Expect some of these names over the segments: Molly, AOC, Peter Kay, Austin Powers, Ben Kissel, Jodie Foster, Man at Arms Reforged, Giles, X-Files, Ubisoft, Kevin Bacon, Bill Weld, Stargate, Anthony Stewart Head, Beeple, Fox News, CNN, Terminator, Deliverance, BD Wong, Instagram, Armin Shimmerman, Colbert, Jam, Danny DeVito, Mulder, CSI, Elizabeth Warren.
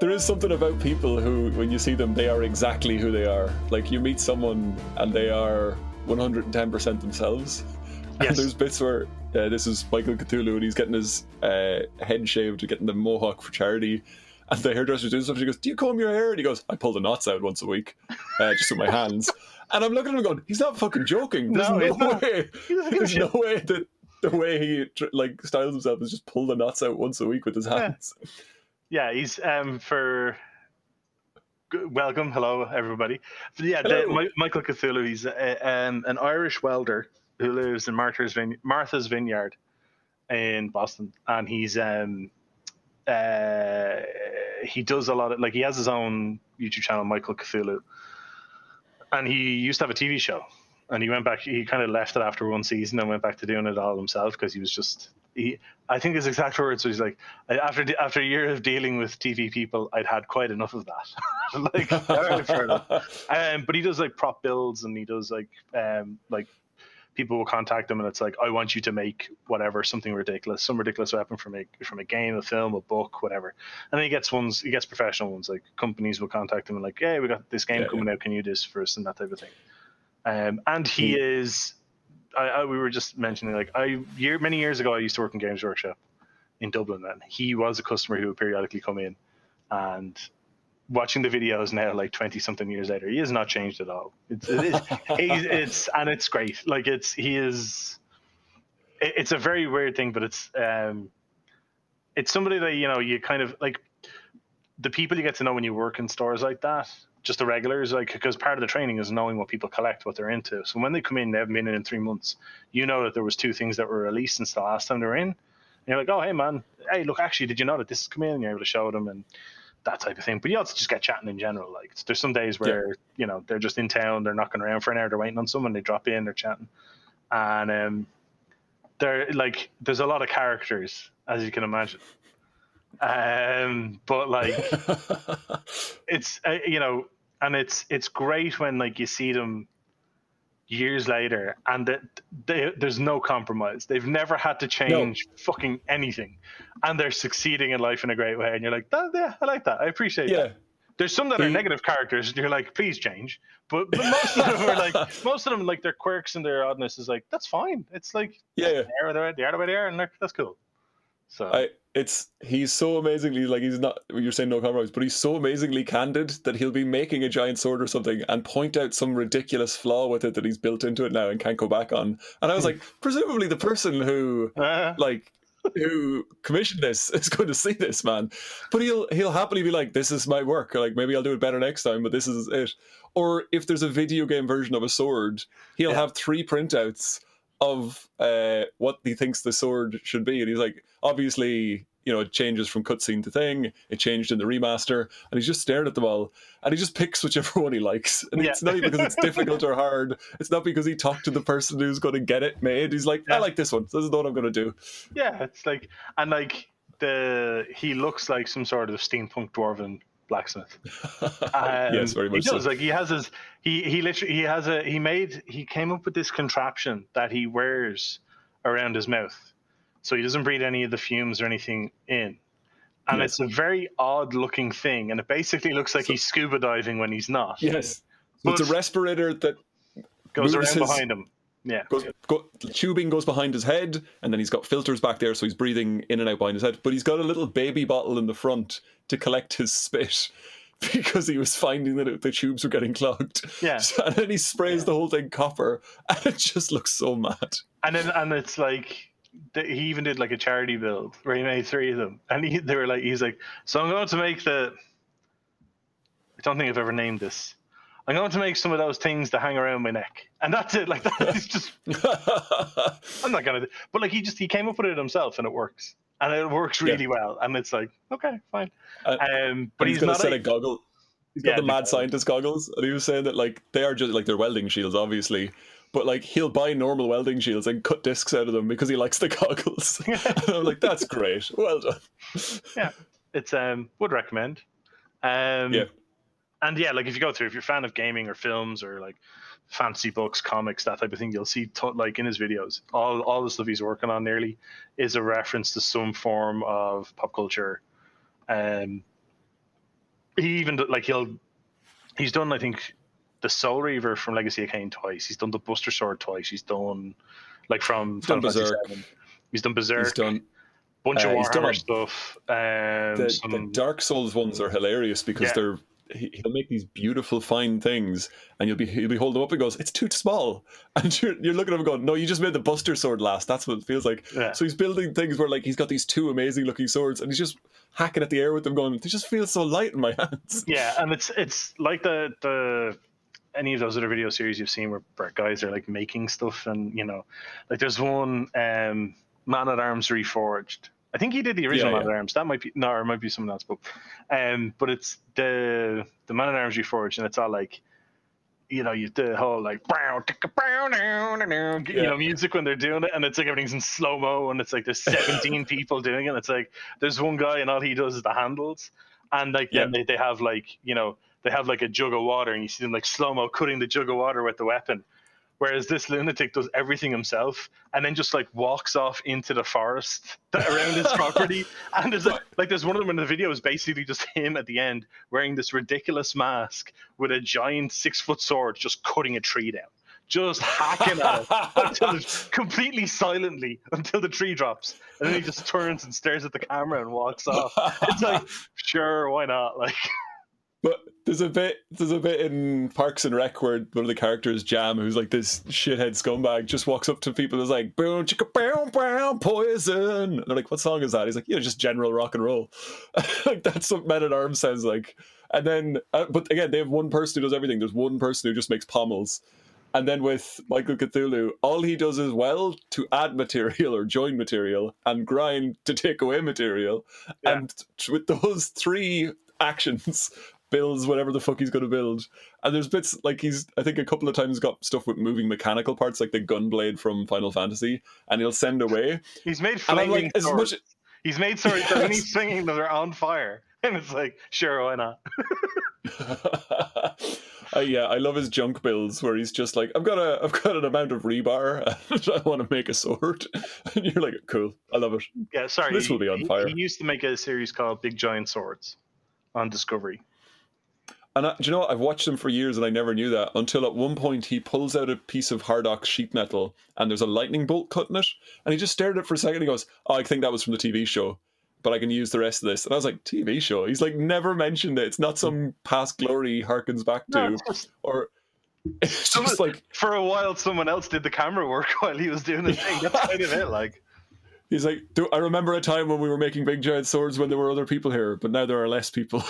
there is something about people who, when you see them, they are exactly who they are. Like, you meet someone and they are 110% themselves. Yes. And there's bits where this is Michael Cthulhu and he's getting his head shaved, getting the mohawk for charity. And the hairdresser's doing stuff. She goes, "Do you comb your hair?" And he goes, "I pull the knots out once a week, just with my hands." And I'm looking at him going, "He's not fucking joking. There's no way that the way he like styles himself is just pull the knots out once a week with his hands." Yeah, he's for welcome, hello everybody. Yeah, Michael Cthulhu. He's an Irish welder who lives in Martha's Vineyard in Boston, and he's he does a lot of, like, he has his own YouTube channel, Michael Cthulhu, and he used to have a TV show, and he went back, he kind of left it after one season and went back to doing it all himself because he was just, I think his exact words was like, after a year of dealing with TV people, I'd had quite enough of that. Like, all right, fair enough. But he does like prop builds, and he does like people will contact him and it's like, I want you to make whatever, something ridiculous, some ridiculous weapon from a game, a film, a book, whatever. And then he gets professional ones, like companies will contact him and like, hey, we got this game coming out, can you do this for us, and that type of thing. And he is, we were just mentioning, like, many years ago I used to work in Games Workshop in Dublin, and he was a customer who would periodically come in, and watching the videos now, like 20 something years later, he has not changed at all. It's great. Like, it's a very weird thing, but it's somebody that, you know, you kind of like the people you get to know when you work in stores like that, just the regulars, like, because part of the training is knowing what people collect, what they're into. So when they come in, they haven't been in 3 months, you know that there was 2 things that were released since the last time they were in. And you're like, oh, hey man, hey, look, actually, did you know that this is coming in? And you're able to show them and that type of thing. But you also just get chatting in general. Like, there's some days where, you know, they're just in town, they're knocking around for an hour, they're waiting on someone, they drop in, they're chatting. And they're like, there's a lot of characters, as you can imagine. But like, it's, you know, and it's great when, like, you see them years later and that there's no compromise. They've never had to change fucking anything, and they're succeeding in life in a great way, and you're like, yeah, I like that, I appreciate that. There's some that are negative characters and you're like, please change, but most of them are like, most of them, like, their quirks and their oddness is like, that's fine, it's like, they're the way they are, and that's cool. So he's so amazingly, like, he's not, you're saying no compromise, but he's so amazingly candid that he'll be making a giant sword or something and point out some ridiculous flaw with it that he's built into it now and can't go back on. And I was like, presumably the person who who commissioned this is going to see this, man. But he'll happily be like, this is my work, or like, maybe I'll do it better next time, but this is it. Or if there's a video game version of a sword, he'll have 3 printouts of what he thinks the sword should be. And he's like, obviously, you know, it changes from cutscene to thing. It changed in the remaster. And he's just staring at them all. And he just picks whichever one he likes. And it's not because it's difficult or hard. It's not because he talked to the person who's going to get it made. He's like, I like this one. This is what I'm going to do. Yeah, it's like, and like, he looks like some sort of steampunk dwarven blacksmith. Yes, very much. He does. So. Like, he has his, he literally, he has a, he came up with this contraption that he wears around his mouth, so he doesn't breathe any of the fumes or anything in. And it's a very odd looking thing, and it basically looks like he's scuba diving when he's not. Yes. But it's a respirator that goes around behind him. Yeah. Tubing goes behind his head, and then he's got filters back there, so he's breathing in and out behind his head. But he's got a little baby bottle in the front to collect his spit, because he was finding that the tubes were getting clogged. Yeah. So, and then he sprays the whole thing copper, and it just looks so mad. And then, and it's like, he even did like a charity build where he made 3 of them, and they were like, he's like, so I'm going to make the, I don't think I've ever named this, I'm going to make some of those things to hang around my neck, and that's it. Like, that's just, I'm not gonna, but like, he came up with it himself, and it works, and it works really well, and it's like, okay, fine. But he's gonna set a goggle. He's got the mad scientist goggles, and he was saying that, like, they are just like, they're welding shields, obviously. But like, he'll buy normal welding shields and cut discs out of them because he likes the goggles. And I'm like, that's great. Well done. Yeah, it's would recommend. And yeah, like, if you go through, if you're a fan of gaming or films or like fantasy books, comics, that type of thing, you'll see like in his videos, all the stuff he's working on nearly is a reference to some form of pop culture. he even like he's done, I think, the Soul Reaver from Legacy of Kane twice. He's done the Buster Sword twice. He's done like from Final Fantasy 7. He's done Berserk. He's done bunch of Warhammer stuff. The Dark Souls ones are hilarious because they're. He'll make these beautiful fine things, and he'll be holding them up and goes, "It's too small," and you're looking at him going, "No, you just made the Buster Sword last." That's what it feels like. Yeah. So he's building things where like he's got these two amazing looking swords, and he's just hacking at the air with them, going, "They just feel so light in my hands." Yeah, and it's like the any of those other video series you've seen where guys are like making stuff, and you know, like there's one Man at Arms Reforged. I think he did the original Man at Arms. That might be it might be someone else, but it's the Man at Arms Reforged, and it's all like, you know, you the whole like music when they're doing it, and it's like everything's in slow mo, and it's like there's 17 people doing it. And it's like there's one guy, and all he does is the handles, and like then they have like, you know, they have like a jug of water, and you see them like slow mo cutting the jug of water with the weapon. Whereas this lunatic does everything himself and then just like walks off into the forest around his property. And there's like there's one of them in the video is basically just him at the end wearing this ridiculous mask with a giant 6-foot sword, just cutting a tree down, just hacking at it until it's completely silently until the tree drops. And then he just turns and stares at the camera and walks off. It's like, sure, why not? Like. But there's a bit in Parks and Rec where one of the characters, Jam, who's like this shithead scumbag, just walks up to people and is like, "Boom, chicka, boom, boom, poison." And they're like, "What song is that?" He's like, "You know, just general rock and roll." Like that's what Men at Arms sounds like. And then, but again, they have one person who does everything. There's one person who just makes pommels. And then with Michael Cthulhu, all he does is weld to add material or join material and grind to take away material. Yeah. And with those three actions. Builds whatever the fuck he's going to build. And there's bits like he's, I think, a couple of times got stuff with moving mechanical parts, like the gunblade from Final Fantasy, and he'll send away. He's made flaming swords. He's made swords that when he's swinging them, they're on fire. And it's like, sure, why not? I love his junk builds where he's just like, I've got an amount of rebar and I want to make a sword. And you're like, cool, I love it. Yeah, sorry. This will be on fire. He used to make a series called Big Giant Swords on Discovery. And do you know what? I've watched him for years and I never knew that until at one point he pulls out a piece of Hardock's sheet metal and there's a lightning bolt cut in it. And he just stared at it for a second and he goes, "Oh, I think that was from the TV show, but I can use the rest of this." And I was like, TV show? He's like never mentioned it. It's not some past glory harkens back to. No, it's just like... For a while, someone else did the camera work while he was doing the thing. That's kind of it, like... He's like, I remember a time when we were making big giant swords when there were other people here, but now there are less people.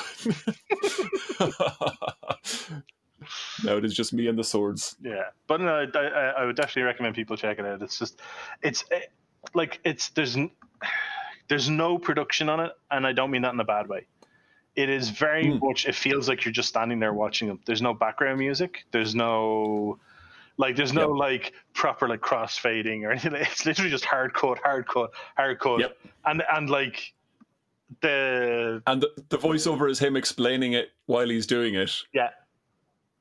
Now it is just me and the swords. Yeah, but no, I would definitely recommend people check it out. It's just, there's no production on it, and I don't mean that in a bad way. It is very much, it feels like you're just standing there watching them. There's no background music. There's no like proper like cross fading or anything. It's literally just hard cut. Yep. And like the voiceover is him explaining it while he's doing it. Yeah.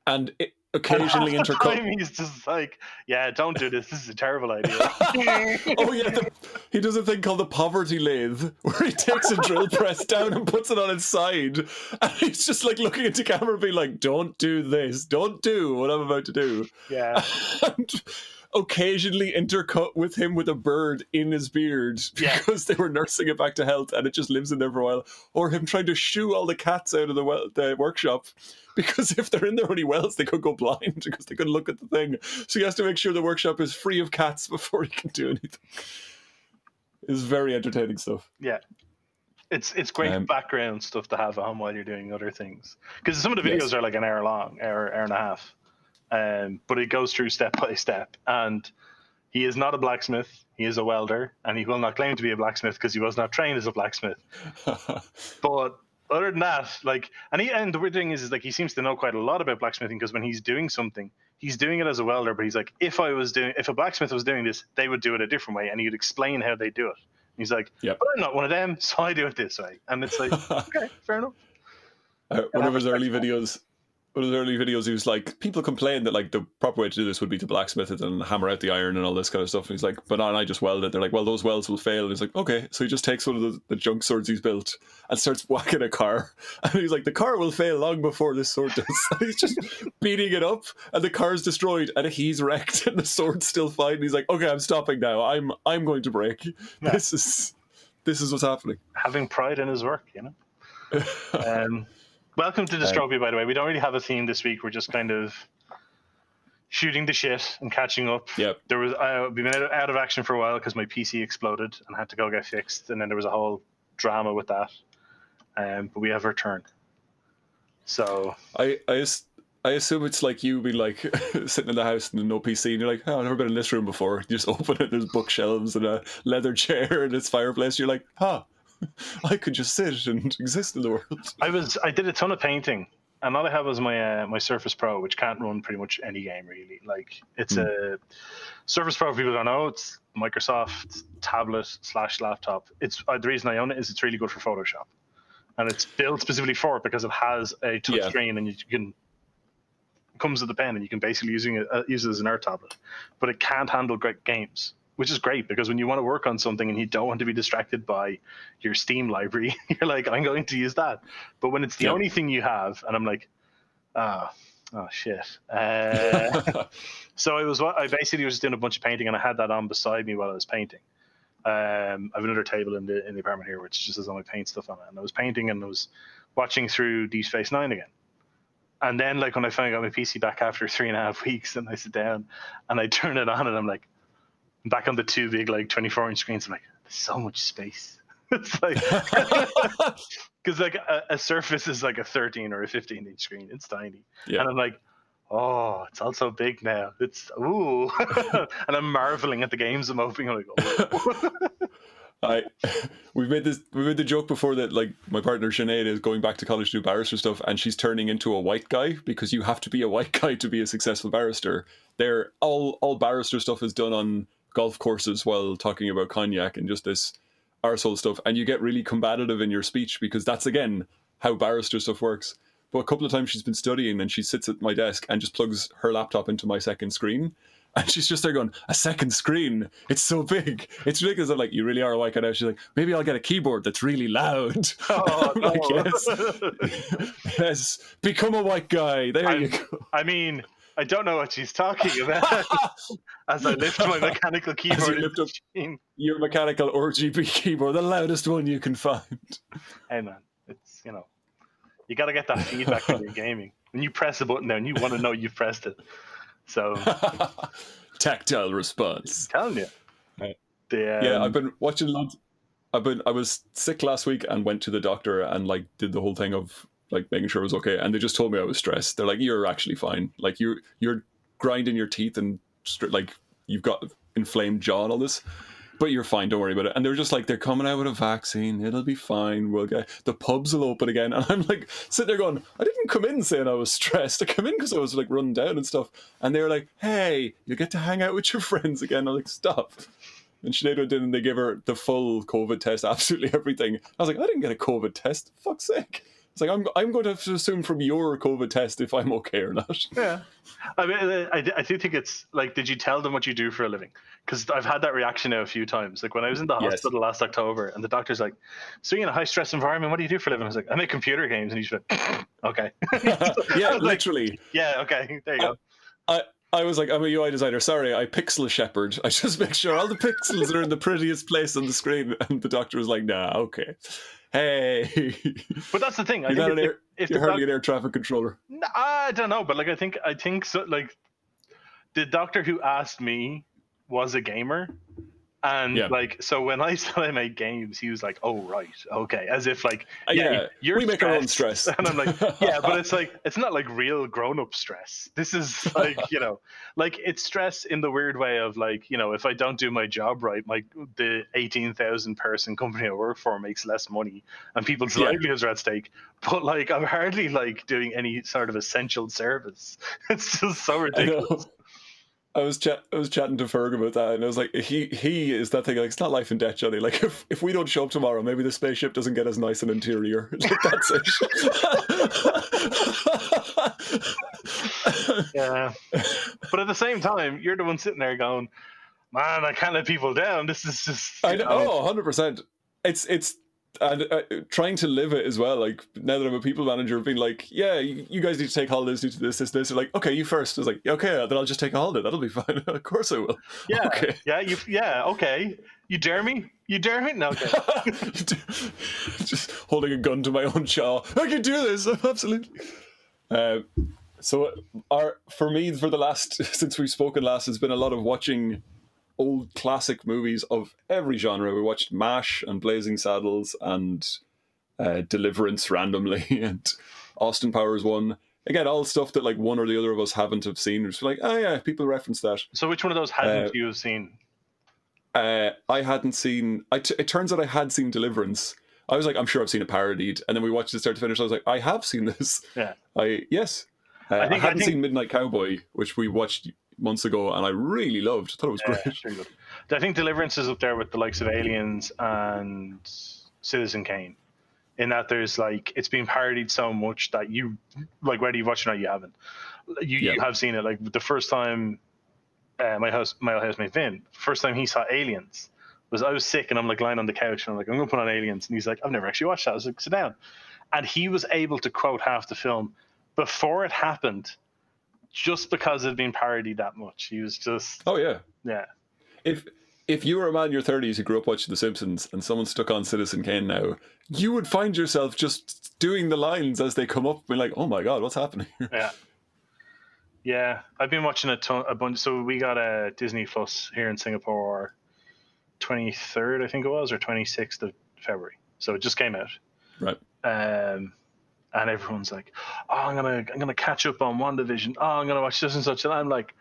And it occasionally intercut. He's just like, "Yeah, don't do this. This is a terrible idea." Oh yeah, he does a thing called the poverty lathe where he takes a drill press down and puts it on its side, and he's just like looking into camera, being like, "Don't do this. Don't do what I'm about to do." Yeah. And occasionally intercut with him with a bird in his beard because they were nursing it back to health, and it just lives in there for a while. Or him trying to shoo all the cats out of the workshop. Because if they're in there when he welds, they could go blind because they couldn't look at the thing. So he has to make sure the workshop is free of cats before he can do anything. It's very entertaining stuff. Yeah. It's great background stuff to have on while you're doing other things. Because some of the videos are like an hour long, hour and a half. But it goes through step by step. And he is not a blacksmith. He is a welder. And he will not claim to be a blacksmith because he was not trained as a blacksmith. But... other than that, like, and the weird thing is like he seems to know quite a lot about blacksmithing because when he's doing something, he's doing it as a welder. But he's like, if a blacksmith was doing this, they would do it a different way, and he would explain how they do it. And he's like, but I'm not one of them, so I do it this way. And it's like, okay, fair enough. One of his early videos, one of the early videos, he was like, people complain that like the proper way to do this would be to blacksmith it and hammer out the iron and all this kind of stuff. And he's like, but no, and I just weld it. They're like, well, those welds will fail. And he's like, okay. So he just takes one of the junk swords he's built and starts whacking a car. And he's like, the car will fail long before this sword does. And he's just beating it up and the car's destroyed and he's wrecked and the sword's still fine. And he's like, okay, I'm stopping now. I'm going to break. Yeah. This is what's happening. Having pride in his work, you know? Welcome to Dystropia, by the way. We don't really have a theme this week. We're just kind of shooting the shit and catching up. Yep. There was I've been out of action for a while because my PC exploded and had to go get fixed, and then there was a whole drama with that. But we have returned. So I assume it's like you be like sitting in the house and no PC, and you're like, oh, I've never been in this room before. You just open it, there's bookshelves and a leather chair and this fireplace. You're like, huh. I could just sit and exist in the world. I did a ton of painting, and all I have is my my Surface Pro, which can't run pretty much any game really. Like it's a Surface Pro. For people who don't know, it's Microsoft tablet/laptop. It's the reason I own it is it's really good for Photoshop, and it's built specifically for it because it has a touch screen and you can it comes with the pen and you can basically use it as an Air tablet, but it can't handle great games. Which is great because when you want to work on something and you don't want to be distracted by your Steam library, you're like, I'm going to use that. But when it's the only thing you have, and I'm like, oh shit. So I basically was just doing a bunch of painting, and I had that on beside me while I was painting. I have another table in the apartment here, which just has all my paint stuff on it. And I was painting and I was watching through Deep Space Nine again. And then like when I finally got my PC back after 3.5 weeks, and I sit down and I turn it on and I'm like, back on the two big, like 24-inch screens, I'm like, there's so much space. It's like, because like a Surface is like a 13 or a 15-inch screen. It's tiny, and I'm like, oh, it's also big now. It's ooh, and I'm marveling at the games I'm opening. I'm like, oh. We made the joke before that like my partner Sinead is going back to college to do barrister stuff, and she's turning into a white guy because you have to be a white guy to be a successful barrister. They're all barrister stuff is done on golf courses while talking about cognac and just this arsehole stuff, and you get really combative in your speech because that's again how barrister stuff works. But a couple of times she's been studying and she sits at my desk and just plugs her laptop into my second screen, and she's just there going, a second screen, it's so big, it's ridiculous. I'm like, you really are a white guy now. She's like, maybe I'll get a keyboard that's really loud. Oh, I'm like, yes. Yes, become a white guy. There you go. I mean, I don't know what she's talking about. As I lift my mechanical keyboard, your mechanical RGB keyboard, the loudest one you can find. Hey man, it's you got to get that feedback from your gaming. When you press a button down, you want to know you've pressed it. So tactile response. I'm telling you. I've been watching lots. I was sick last week and went to the doctor and like did the whole thing of like making sure it was okay, and they just told me I was stressed. They're like, you're actually fine, like you're grinding your teeth and like you've got inflamed jaw and all this, but you're fine, don't worry about it. And they're just like, they're coming out with a vaccine, it'll be fine, we'll get the pubs will open again. And I'm like sitting there going, I didn't come in saying I was stressed, I come in because I was like run down and stuff. And they were like, hey, you'll get to hang out with your friends again. I'm like, stop. And Sinead went in and they gave her the full COVID test, absolutely everything. I was like, I didn't get a COVID test, fuck's sake. It's like, I'm going to have to assume from your COVID test if I'm okay or not. Yeah. I mean, I do think it's like, did you tell them what you do for a living? Because I've had that reaction now a few times. Like when I was in the hospital last October, and the doctor's like, so you're in a high-stress environment, what do you do for a living? I was like, I make computer games. And he's like, okay. Yeah, literally. Like, yeah, okay. There you go. I was like, I'm a UI designer. Sorry, I pixel shepherd. I just make sure all the pixels are in the prettiest place on the screen. And the doctor was like, nah, okay. Hey. But that's the thing. I think if you're hardly an air traffic controller. I don't know. But like, I think so, like the doctor who asked me was a gamer. And like, so when I said I made games, he was like, oh, right. Okay. As if like, we make our own stress. And I'm like, yeah, but it's like, it's not like real grown-up stress. This is like, like it's stress in the weird way of like, if I don't do my job right, the 18,000 person company I work for makes less money and people's livelihoods are at stake. But like, I'm hardly like doing any sort of essential service. It's just so ridiculous. I was chatting to Ferg about that, and I was like, he is that thing, like, it's not life and death, Johnny. Like, if we don't show up tomorrow, maybe the spaceship doesn't get as nice an interior. Like, that's it. Yeah. But at the same time, you're the one sitting there going, man, I can't let people down. This is just... I know. Oh, 100%. It's and trying to live it as well, like, now that I'm a people manager, being like, yeah, you guys need to take holidays due to this. They're like, okay, you first. It's like, okay, then I'll just take a holiday, that'll be fine. Of course I will. Yeah, okay. Yeah, okay, you dare me? No, okay. Just holding a gun to my own jaw, I can do this, absolutely. So since we've spoken last, it's been a lot of watching old classic movies of every genre. We watched MASH and Blazing Saddles and Deliverance randomly, and Austin Powers 1. Again, all stuff that like one or the other of us haven't have seen. We're just like, oh yeah, people reference that. So which one of those hadn't you have seen? I hadn't seen... it turns out I had seen Deliverance. I was like, I'm sure I've seen it parodied. And then we watched it start to finish. I was like, I have seen this. Yeah. Yes. I hadn't seen Midnight Cowboy, which we watched... months ago, and I really loved. I thought it was great. Really good. I think Deliverance is up there with the likes of Aliens and Citizen Kane, in that there's like, it's been parodied so much that you, like, whether you've watched it or not, you haven't. You have seen it. Like the first time my housemate Vin, first time he saw Aliens was I was sick, and I'm like lying on the couch, and I'm like, I'm gonna put on Aliens, and he's like, I've never actually watched that. I was like, sit down, and he was able to quote half the film before it happened. Just because it'd been parodied that much. He was just... Oh, yeah. Yeah. If you were a man in your 30s who grew up watching The Simpsons and someone stuck on Citizen Kane now, you would find yourself just doing the lines as they come up, being like, oh my God, what's happening here? Yeah. Yeah. I've been watching a bunch. So we got a Disney Plus here in Singapore 23rd, I think it was, or 26th of February. So it just came out. Right. And everyone's like, oh, I'm gonna catch up on WandaVision. Oh, I'm gonna watch this and such. And I'm like,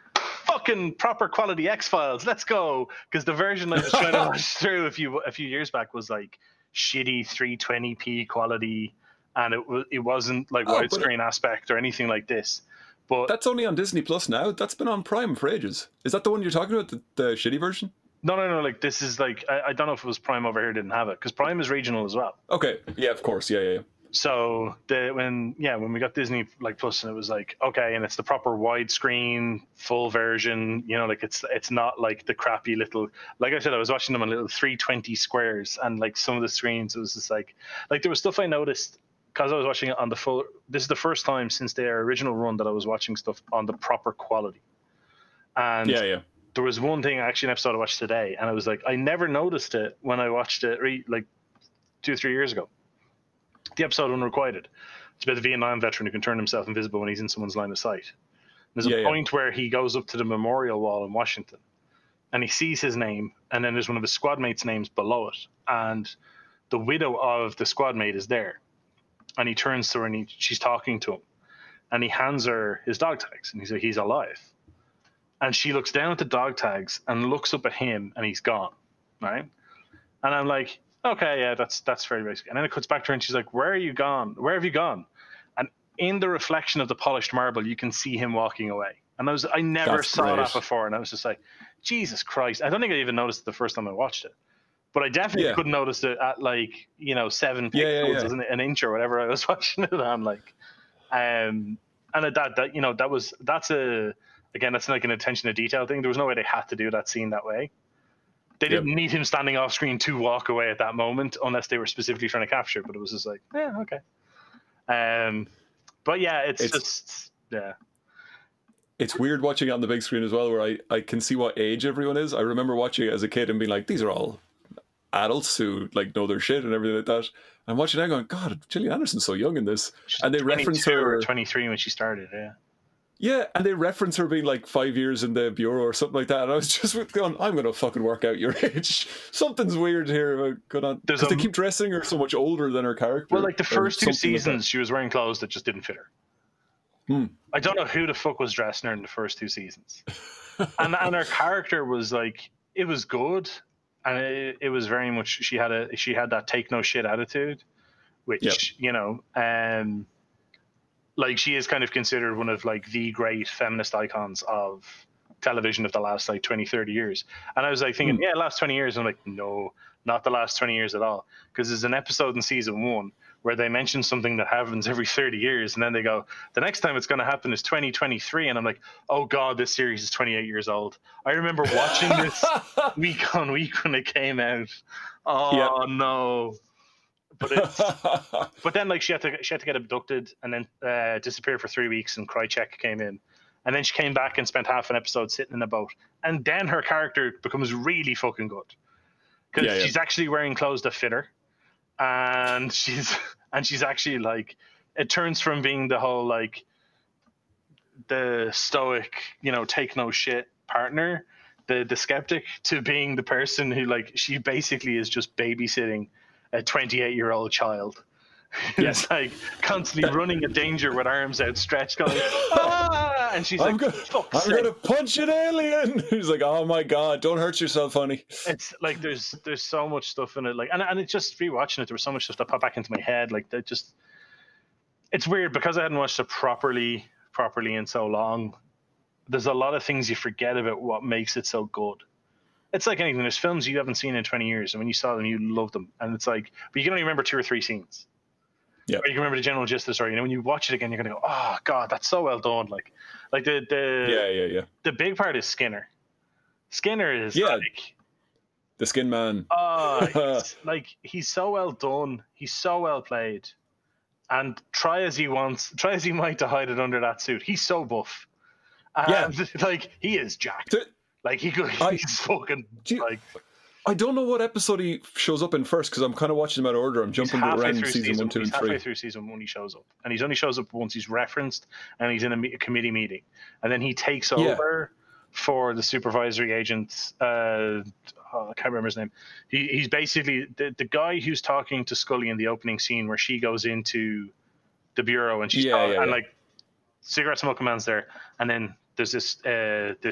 fucking proper quality X-Files. Let's go. Because the version I was trying to watch through a few years back was like shitty 320p quality, and it wasn't like widescreen aspect or anything like this. But that's only on Disney Plus now. That's been on Prime for ages. Is that the one you're talking about? The shitty version? No. Like this is like I don't know if it was Prime over here didn't have it, because Prime is regional as well. Okay. Yeah. Of course. Yeah. So when we got Disney Plus, and it was like, okay, and it's the proper widescreen full version, you know, like it's not like the crappy little, like I said, I was watching them on little 320 squares, and like some of the screens, it was just like there was stuff I noticed because I was watching it on the full. This is the first time since their original run that I was watching stuff on the proper quality. And yeah. There was one thing, actually an episode I watched today, and I was like, I never noticed it when I watched it like 2-3 years ago. The episode Unrequited. It's about the Vietnam veteran who can turn himself invisible when he's in someone's line of sight. There's a point where he goes up to the memorial wall in Washington, and he sees his name, and then there's one of his squad mates' names below it, and the widow of the squad mate is there, and he turns to her, and she's talking to him, and he hands her his dog tags, and he's like, he's alive. And she looks down at the dog tags and looks up at him, and he's gone, right? And I'm like... okay, yeah, that's very basic. And then it cuts back to her, and she's like, where are you gone? Where have you gone? And in the reflection of the polished marble, you can see him walking away. And I never saw that before, and I was just like, Jesus Christ. I don't think I even noticed it the first time I watched it. But I definitely couldn't notice it at, like, you know, 7 pixels, an inch or whatever I was watching it on, like. And that, you know, that's like an attention to detail thing. There was no way they had to do that scene that way. They didn't need him standing off screen to walk away at that moment, unless they were specifically trying to capture it. But it was just like, yeah, okay. But yeah, it's just, yeah. It's weird watching it on the big screen as well, where I can see what age everyone is. I remember watching it as a kid and being like, these are all adults who like know their shit and everything like that. I'm watching it now going, God, Gillian Anderson's so young in this. She's and they reference her. Or 23 when she started, yeah. Yeah, and they reference her being like 5 years in the bureau or something like that. And I was just going, I'm going to fucking work out your age. Something's weird here about going on. Because they keep dressing her so much older than her character. Well, like the first two seasons, she was wearing clothes that just didn't fit her. I don't know who the fuck was dressing her in the first two seasons. and her character was like, it was good. And it was very much, she had that take no shit attitude, which, you know... like she is kind of considered one of like the great feminist icons of television of the last like 20, 30 years. And I was like thinking, yeah, last 20 years. And I'm like, no, not the last 20 years at all. Because there's an episode in season one where they mention something that happens every 30 years. And then they go, the next time it's going to happen is 2023. And I'm like, oh God, this series is 28 years old. I remember watching this week on week when it came out. Oh no. But it's, but then like she had to get abducted and then disappear for 3 weeks, and Krychek came in. And then she came back and spent half an episode sitting in a boat. And then her character becomes really fucking good. Because she's actually wearing clothes that fit her. And she's actually like, it turns from being the whole like the stoic, you know, take no shit partner, the skeptic, to being the person who like, she basically is just babysitting a 28-year-old child. Yes. It's like constantly running a danger with arms outstretched, going, ah! And she's I'm gonna punch an alien. He's like, oh my God, don't hurt yourself, honey. It's like there's so much stuff in it, like, and it just rewatching it, there was so much stuff that popped back into my head, like that. Just, it's weird because I hadn't watched it properly in so long. There's a lot of things you forget about what makes it so good. It's like anything. There's films you haven't seen in 20 years, and when you saw them, you loved them, and it's like, but you can only remember 2 or 3 scenes. Yeah, you can remember the general gist of the story. You know, when you watch it again, you're gonna go, "Oh God, that's so well done!" Like the The big part is Skinner. Skinner is like the Skin Man. Like he's so well done. He's so well played. And try as he might to hide it under that suit, he's so buff. And, like he is jacked. He's fucking like. I don't know what episode he shows up in first because I'm kind of watching him out of order. I'm jumping around season 1, 2, and 3. Halfway through season 1 he shows up. And he only shows up once. He's referenced and he's in a committee meeting. And then he takes over for the supervisory agent. I can't remember his name. He's basically the guy who's talking to Scully in the opening scene where she goes into the bureau and she's like cigarette smoking man's there. And then there's this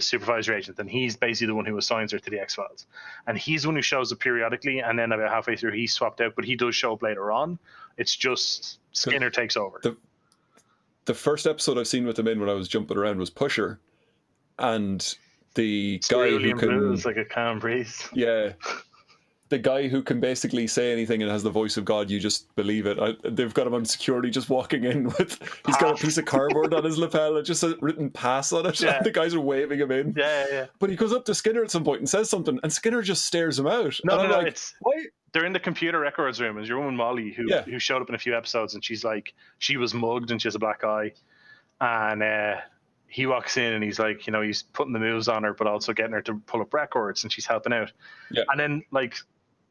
supervisor agent, and he's basically the one who assigns her to the X-Files, and he's the one who shows up periodically, and then about halfway through he's swapped out, but he does show up later on. It's just Skinner takes over. The first episode I've seen with him in when I was jumping around was Pusher, and the guy who can, like a calm breeze. Yeah. The guy who can basically say anything and has the voice of God, you just believe it. They've got him on security just walking in with... He's got a piece of cardboard on his lapel and just a written pass on it. Yeah. The guys are waving him in. Yeah. But he goes up to Skinner at some point and says something, and Skinner just stares him out. Why? They're in the computer records room. It's your woman, Molly, who showed up in a few episodes, and she's like... She was mugged, and she has a black eye. And... he walks in and he's like, you know, he's putting the moves on her, but also getting her to pull up records, and she's helping out. Yeah. And then, like...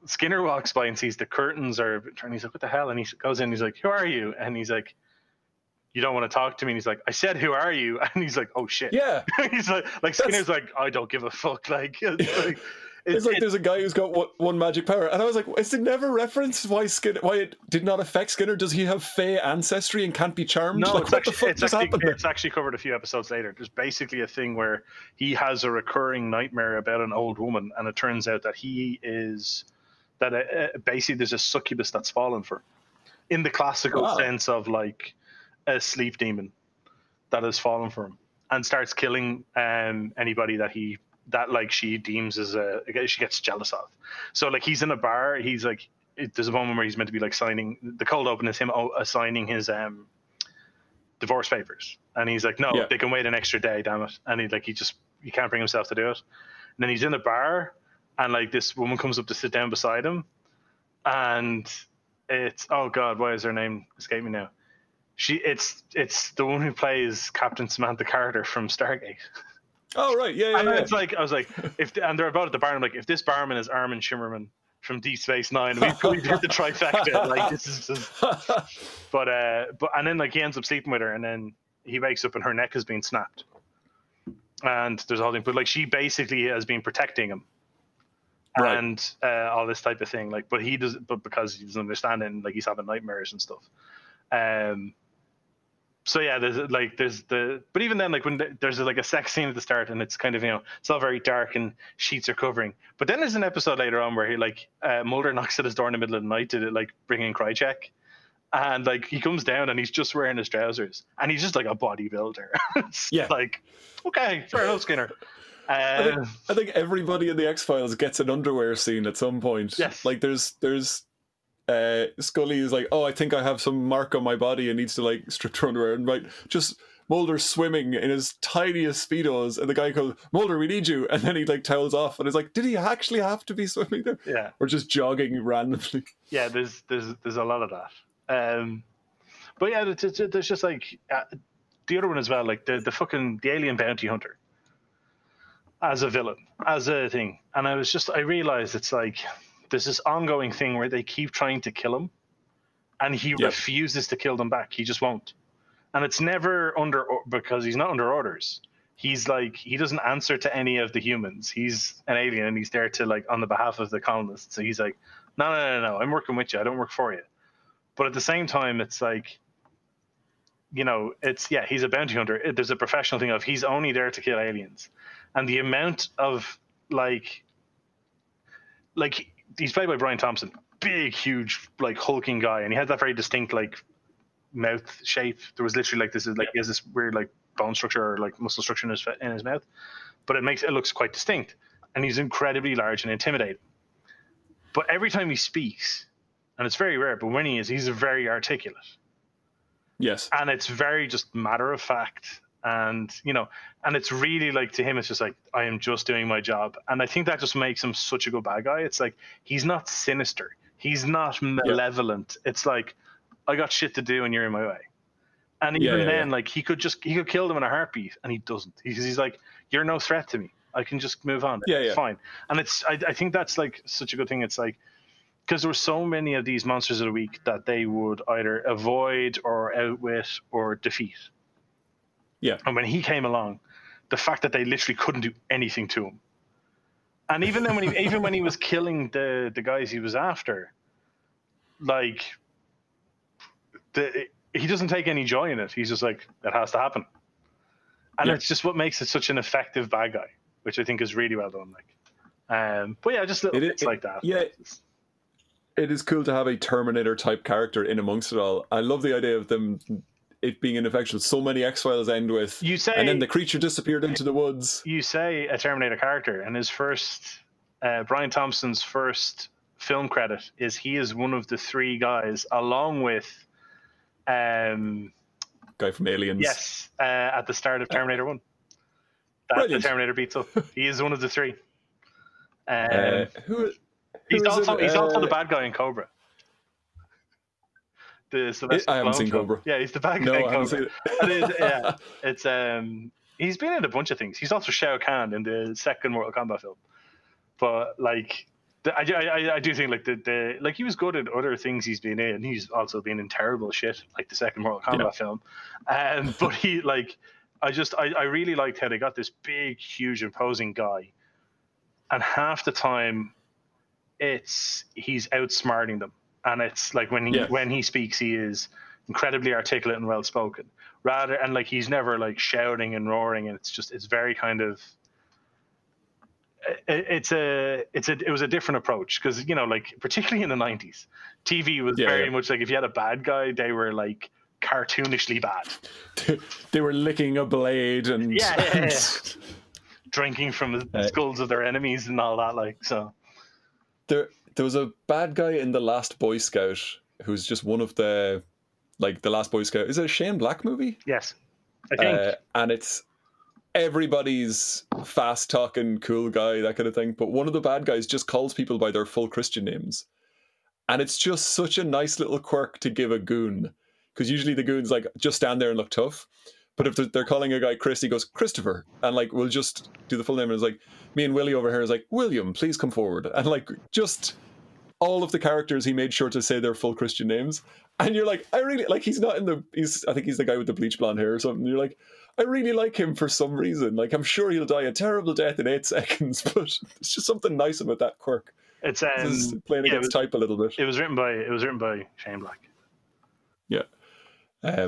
Skinner walks by and sees the curtains are turned. He's like, what the hell? And he goes in and he's like, who are you? And he's like, you don't want to talk to me. And he's like, I said, who are you? And he's like, oh shit. Yeah. He's like Skinner's like, I don't give a fuck. Like, it's like, there's a guy who's got one magic power. And I was like, is it never referenced why it did not affect Skinner? Does he have Fey ancestry and can't be charmed? No, like, it's actually covered a few episodes later. There's basically a thing where he has a recurring nightmare about an old woman. And it turns out that he is... that basically there's a succubus that's fallen for him, in the classical sense of like a sleep demon that has fallen for him and starts killing anybody that she deems as she gets jealous of. So like he's in a bar, he's like, there's a moment where he's meant to be like signing, the cold open is him signing his divorce papers. And he's like, no, they can wait an extra day, damn it. And he can't bring himself to do it. And then he's in a bar, and like this woman comes up to sit down beside him, and it's, oh God, why is her name escaping me now? It's the one who plays Captain Samantha Carter from Stargate. Oh right, yeah. And it's like, I was like, and they're about at the bar, and I'm like, if this barman is Armin Shimmerman from Deep Space Nine, we've hit the trifecta. Like this is just... but and then like he ends up sleeping with her, and then he wakes up and her neck has been snapped, and there's a whole thing. But like she basically has been protecting him. Right. And all this type of thing, like, but because he doesn't understand it, and, like, he's having nightmares and stuff. So yeah, but even then, like, when there's like a sex scene at the start, and it's kind of, you know, it's all very dark and sheets are covering. But then there's an episode later on where he Mulder knocks at his door in the middle of the night to like bring in Krychek, And like he comes down and he's just wearing his trousers and he's just like a bodybuilder. Yeah. Like, okay, fair enough, Skinner. I think everybody in the X-Files gets an underwear scene at some point. Yes. Like there's Scully is like, oh, I think I have some mark on my body and needs to like strip her underwear, and right, just Mulder's swimming in his tiniest speedos, and the guy goes, Mulder, we need you, and then he like towels off, and it's like, did he actually have to be swimming there? Yeah. Or just jogging randomly. Yeah, there's a lot of that. But yeah, there's just like the other one as well, like the alien bounty hunter as a villain, as a thing. And I realized it's like there's this ongoing thing where they keep trying to kill him and he refuses to kill them back. He just won't. And it's never because he's not under orders. He's like, he doesn't answer to any of the humans. He's an alien and he's there to like, on the behalf of the colonists. So he's like, no, I'm working with you. I don't work for you. But at the same time, it's like, you know, it's, yeah, he's a bounty hunter. There's a professional thing of he's only there to kill aliens. And the amount of, like he's played by Brian Thompson, big, huge, like, hulking guy. And he had that very distinct, like, mouth shape. There was literally, like, this is, like, he has this weird, like, bone structure or, like, muscle structure in his mouth. But it looks quite distinct. And he's incredibly large and intimidating. But every time he speaks... and it's very rare, but when he is, he's very articulate. Yes. And it's very just matter of fact. And, you know, and it's really like, to him, it's just like, I am just doing my job. And I think that just makes him such a good bad guy. It's like, he's not sinister. He's not malevolent. Yeah. It's like, I got shit to do and you're in my way. And even then, like, he could kill them in a heartbeat and he doesn't. He's like, you're no threat to me. I can just move on. Yeah, it's fine. And it's, I think that's like such a good thing. It's like, because there were so many of these monsters of the week that they would either avoid or outwit or defeat. Yeah. And when he came along, the fact that they literally couldn't do anything to him. And even then, when he was killing the guys he was after, like he doesn't take any joy in it. He's just like, it has to happen. And it's just what makes it such an effective bad guy, which I think is really well done. Like, but yeah, just little bits like that. Yeah. It is cool to have a Terminator-type character in amongst it all. I love the idea of them, it being an infection. So many X-Files end with, and then the creature disappeared into the woods. You say a Terminator character, and his first, Brian Thompson's first film credit is he is one of the three guys, along with... guy from Aliens. Yes, at the start of Terminator 1. That the Terminator beats up. He is one of the three. He's also the bad guy in Cobra. I haven't seen Cobra. Yeah, he's the bad guy in Cobra. He's been in a bunch of things. He's also Shao Kahn in the second Mortal Kombat film. But like, I do think like like he was good at other things he's been in. He's also been in terrible shit, like the second Mortal Kombat film. But he like, I really liked how they got this big, huge, imposing guy, and half the time. He's outsmarting them, and it's like when he speaks, he is incredibly articulate and well spoken. And like he's never like shouting and roaring, and it's very kind of it was a different approach, because you know, like particularly in the 90s, TV was very much like if you had a bad guy, they were like cartoonishly bad. They were licking a blade and drinking from the skulls of their enemies and all that, like so. There was a bad guy in The Last Boy Scout who's just one of the, like, The Last Boy Scout. Is it a Shane Black movie? Yes, I think. And it's everybody's fast-talking, cool guy, that kind of thing. But one of the bad guys just calls people by their full Christian names. And it's just such a nice little quirk to give a goon. Because usually the goon's like, just stand there and look tough. But if they're calling a guy Chris, he goes, Christopher. And, like, we'll just do the full name. And it's like, me and Willie over here is like, William, please come forward. And, like, just all of the characters, he made sure to say their full Christian names. And you're like, I really, like, he's not in the, I think he's the guy with the bleach blonde hair or something. And you're like, I really like him for some reason. Like, I'm sure he'll die a terrible death in 8 seconds. But it's just something nice about that quirk. It's playing against type a little bit. It was written by Shane Black. Yeah.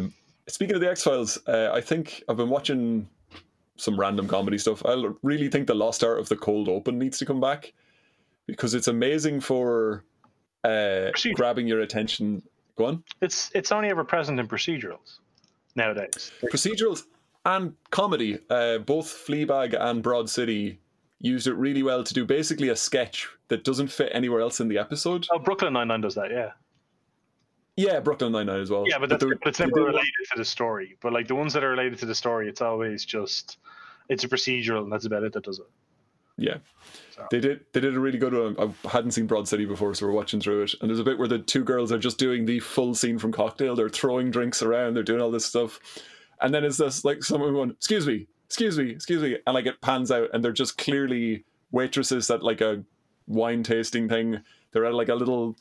Speaking of the X-Files, I think I've been watching some random comedy stuff. I really think the lost art of the cold open needs to come back, because it's amazing for grabbing your attention. Go on. It's only ever present in procedurals nowadays. Procedurals and comedy. Both Fleabag and Broad City used it really well to do basically a sketch that doesn't fit anywhere else in the episode. Oh, Brooklyn Nine-Nine does that, yeah. Yeah, Brooklyn Nine-Nine as well. Yeah, but it's never related to the story. But like the ones that are related to the story, it's always just, it's a procedural and that's about it that does it. Yeah. So. They did a really good one. I hadn't seen Broad City before, so we're watching through it. And there's a bit where the two girls are just doing the full scene from Cocktail. They're throwing drinks around. They're doing all this stuff. And then it's this, like, someone going, excuse me. And like it pans out and they're just clearly waitresses at like a wine tasting thing. They're at like a little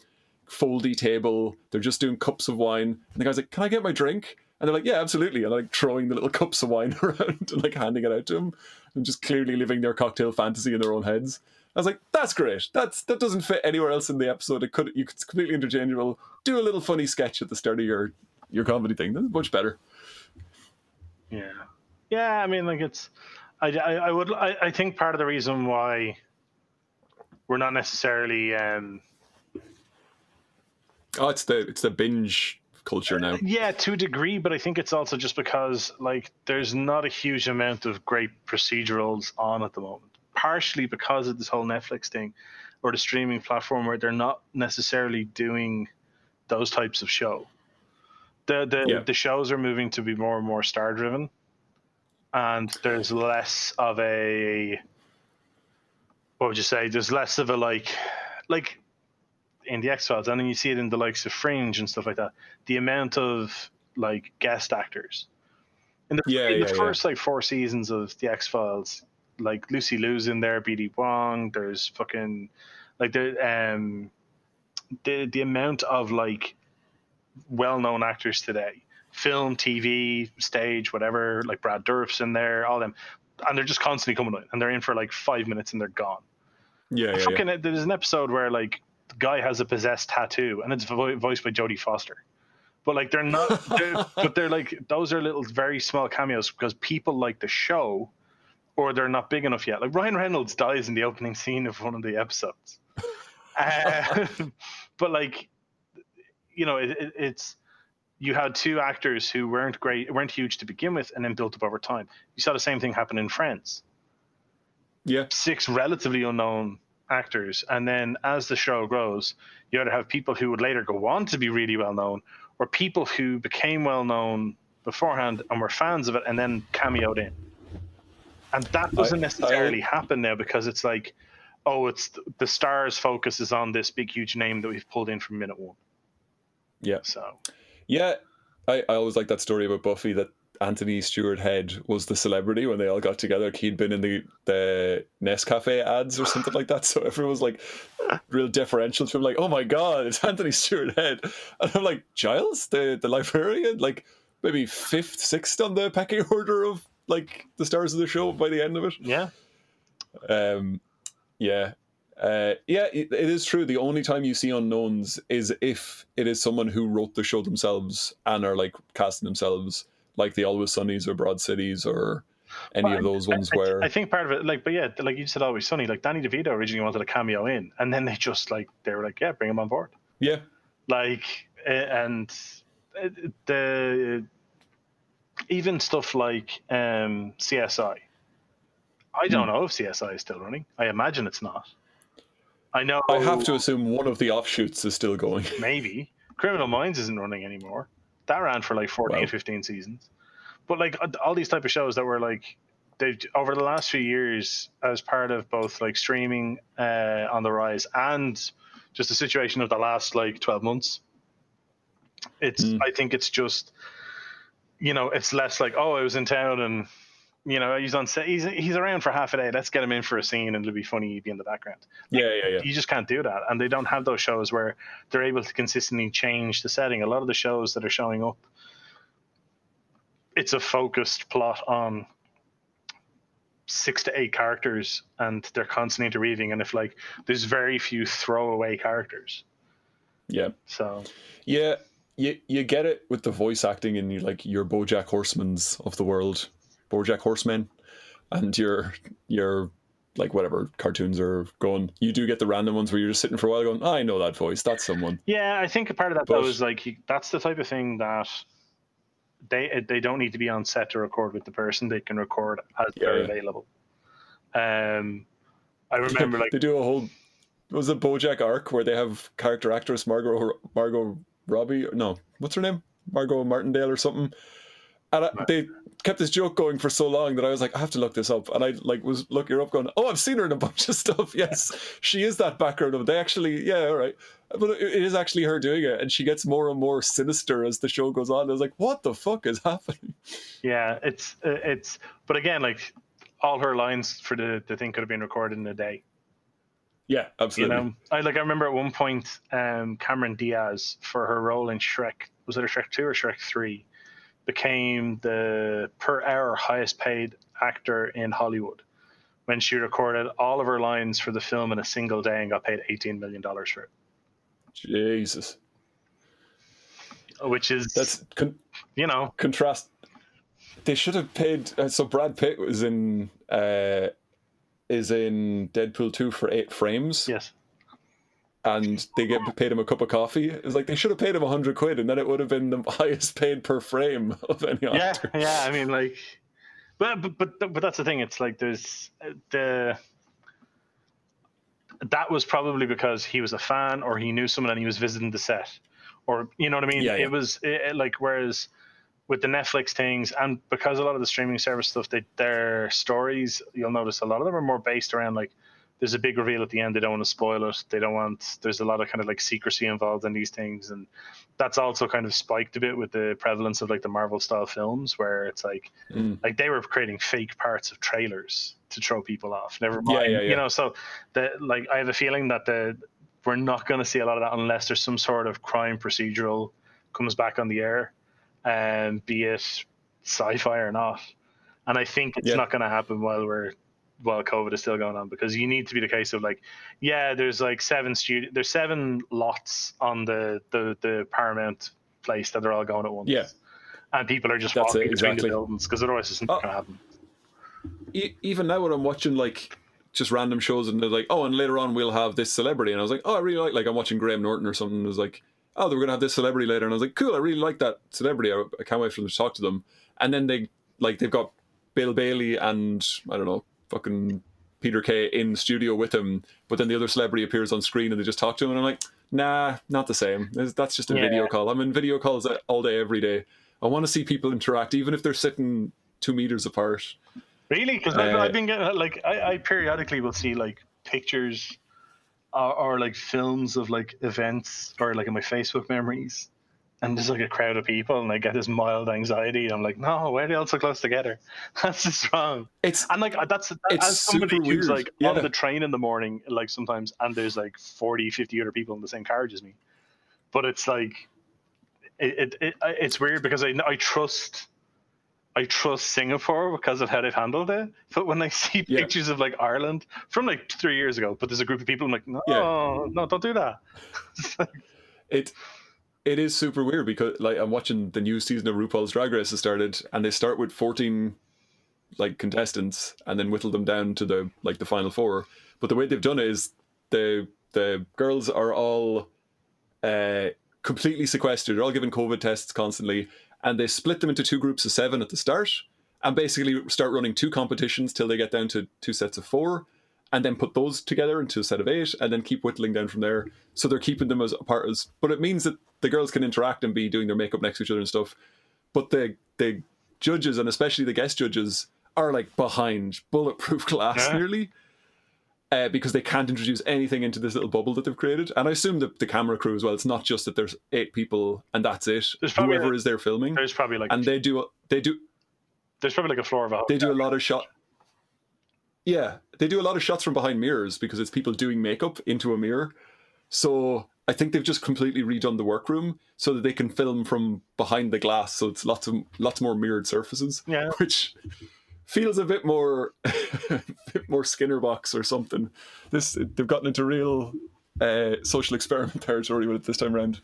foldy table. They're just doing cups of wine. And the guy's like, can I get my drink? And they're like, yeah, absolutely. And like throwing the little cups of wine around and like handing it out to him and just clearly living their cocktail fantasy in their own heads. I was like, that's great. That doesn't fit anywhere else in the episode. It's completely interchangeable. Do a little funny sketch at the start of your comedy thing. That's much better. Yeah. Yeah, I mean, like it's, I think part of the reason why we're not necessarily. It's the binge culture now. Yeah, to a degree, but I think it's also just because like there's not a huge amount of great procedurals on at the moment. Partially because of this whole Netflix thing or the streaming platform where they're not necessarily doing those types of show. The shows are moving to be more and more star driven. And there's less of a, what would you say? There's less of a like in the X-Files, and then you see it in the likes of Fringe and stuff like that. The amount of like guest actors in the first like four seasons of the X-Files, like Lucy Liu's in there, BD Wong. There's fucking like the amount of like well-known actors today. Film, TV, stage, whatever, like Brad Dourif's in there, all them. And they're just constantly coming in, and they're in for like 5 minutes and they're gone. Yeah. There's an episode where like the guy has a possessed tattoo and it's voiced by Jodie Foster. But like they're like, those are little very small cameos because people like the show or they're not big enough yet. Like Ryan Reynolds dies in the opening scene of one of the episodes. But like, you know, it's... You had two actors who weren't huge to begin with, and then built up over time. You saw the same thing happen in Friends. Yeah. 6 relatively unknown actors, and then as the show grows, you either have people who would later go on to be really well known, or people who became well known beforehand and were fans of it, and then cameoed in. And that doesn't necessarily happen now because it's like, oh, it's the star's focus is on this big huge name that we've pulled in from minute one. Yeah. So. Yeah, I always like that story about Buffy that Anthony Stewart Head was the celebrity when they all got together. Like he'd been in the Nescafe ads or something like that. So everyone was like real deferential to him, like, oh my God, it's Anthony Stewart Head. And I'm like, Giles, the librarian, like maybe 5th, 6th on the pecking order of like the stars of the show by the end of it. Yeah. It is true. The only time you see unknowns is if it is someone who wrote the show themselves and are like casting themselves, like the Always Sunnies or Broad Cities or any of those ones where. I think part of it, like, but yeah, like you said, Always Sunny, like Danny DeVito originally wanted a cameo in, and then they were like, yeah, bring him on board. Yeah. Like, and the even stuff like CSI. I don't know if CSI is still running. I imagine it's not. I know. I have to assume one of the offshoots is still going. Maybe. Criminal Minds isn't running anymore. That ran for like 14, 15 seasons. But like all these type of shows that were like, they've over the last few years, as part of both like streaming on the rise and just the situation of the last like 12 months, it's. I think it's just, you know, it's less like, oh, I was in town and. You know, he's on set. He's around for half a day. Let's get him in for a scene, and it'll be funny. He'd be in the background. Like, yeah. You just can't do that, and they don't have those shows where they're able to consistently change the setting. A lot of the shows that are showing up, it's a focused plot on 6 to 8 characters, and they're constantly interweaving. And if like there's very few throwaway characters. Yeah. So. Yeah, you get it with the voice acting, and you like your BoJack Horsemen of the world. BoJack Horseman and your like whatever cartoons are going, you do get the random ones where you're just sitting for a while going, oh, I know that voice, that's someone. Yeah, I think a part of that though is like, that's the type of thing that they don't need to be on set to record with the person. They can record as they're available. I remember like they do a whole, was it BoJack arc where they have character actress Margot Robbie, no, what's her name, Margot Martindale or something, and they kept this joke going for so long that I was like, I have to look this up, and I like was looking her up going, oh, I've seen her in a bunch of stuff. Yes, she is that background of, they actually, yeah, all right, but it is actually her doing it, and she gets more and more sinister as the show goes on. I was like, what the fuck is happening? Yeah, it's but again, like all her lines for the thing could have been recorded in a day. Yeah, absolutely. You know, I remember at one point, Cameron Diaz, for her role in Shrek, was it a Shrek 2 or Shrek 3, became the per hour highest paid actor in Hollywood when she recorded all of her lines for the film in a single day and got paid $18 million for it. Jesus. Which is, that's contrast. They should have paid. So Brad Pitt was in is in Deadpool 2 for 8 frames. Yes. And they paid him a cup of coffee. It was like, they should have paid him $100 and then it would have been the highest paid per frame of any actor. Yeah. I mean, like, but that's the thing. It's like there's that was probably because he was a fan or he knew someone and he was visiting the set, or you know what I mean. Yeah, yeah. It was whereas with the Netflix things, and because a lot of the streaming service stuff, their stories, you'll notice a lot of them are more based around like, there's a big reveal at the end, they don't want to spoil it, there's a lot of kind of like secrecy involved in these things, and that's also kind of spiked a bit with the prevalence of like the Marvel style films, where it's like like they were creating fake parts of trailers to throw people off, never mind. You know, so that, like, I have a feeling that we're not going to see a lot of that unless there's some sort of crime procedural comes back on the air, be it sci-fi or not. And I think it's not going to happen while COVID is still going on, because you need to be the case of like, there's like there's 7 lots on the Paramount place that they're all going at once. Yeah, and people are just walking between the buildings, because otherwise it's not going to happen. Even now when I'm watching like just random shows and they're like, oh, and later on we'll have this celebrity, and I was like, oh, I really like I'm watching Graham Norton or something, and it was like, oh, they were going to have this celebrity later. And I was like, cool, I really like that celebrity. I can't wait for them to talk to them. And then they've got Bill Bailey and, I don't know, fucking Peter Kay in studio with him. But then the other celebrity appears on screen and they just talk to him. And I'm like, nah, not the same. That's just a video call. I'm in video calls all day, every day. I want to see people interact, even if they're sitting 2 meters apart. Really? Because I've been getting, like, I periodically will see, like, pictures or like films of like events, or like in my Facebook memories, and there's like a crowd of people, and I get this mild anxiety. I'm like, no, why are they all so close together? That's just wrong. It's as somebody who's like on the train in the morning, like sometimes, and there's like 40, 50 other people in the same carriage as me. But it's like, it's weird, because I trust Singapore because of how they've handled it. But when I see pictures of like Ireland from like 3 years ago, but there's a group of people, I'm like, no, don't do that. It is super weird, because like I'm watching the new season of RuPaul's Drag Race has started, and they start with 14 like contestants and then whittle them down to the like the final 4. But the way they've done it is the girls are all completely sequestered. They're all given COVID tests constantly. And they split them into 2 groups of 7 at the start, and basically start running 2 competitions till they get down to 2 sets of 4, and then put those together into a set of 8, and then keep whittling down from there. So they're keeping them as apart as, but it means that the girls can interact and be doing their makeup next to each other and stuff. But the judges, and especially the guest judges, are like behind bulletproof glass nearly, because they can't introduce anything into this little bubble that they've created. And I assume that the camera crew as well, it's not just that there's 8 people and that's it. Whoever is there filming. There's probably like... And they do... There's probably like a floor of... They do a lot of shot... Yeah, they do a lot of shots from behind mirrors, because it's people doing makeup into a mirror. So I think they've just completely redone the workroom so that they can film from behind the glass. So it's lots more mirrored surfaces. Yeah. Which... feels a bit more Skinner box or something. They've gotten into real social experiment territory with it this time around.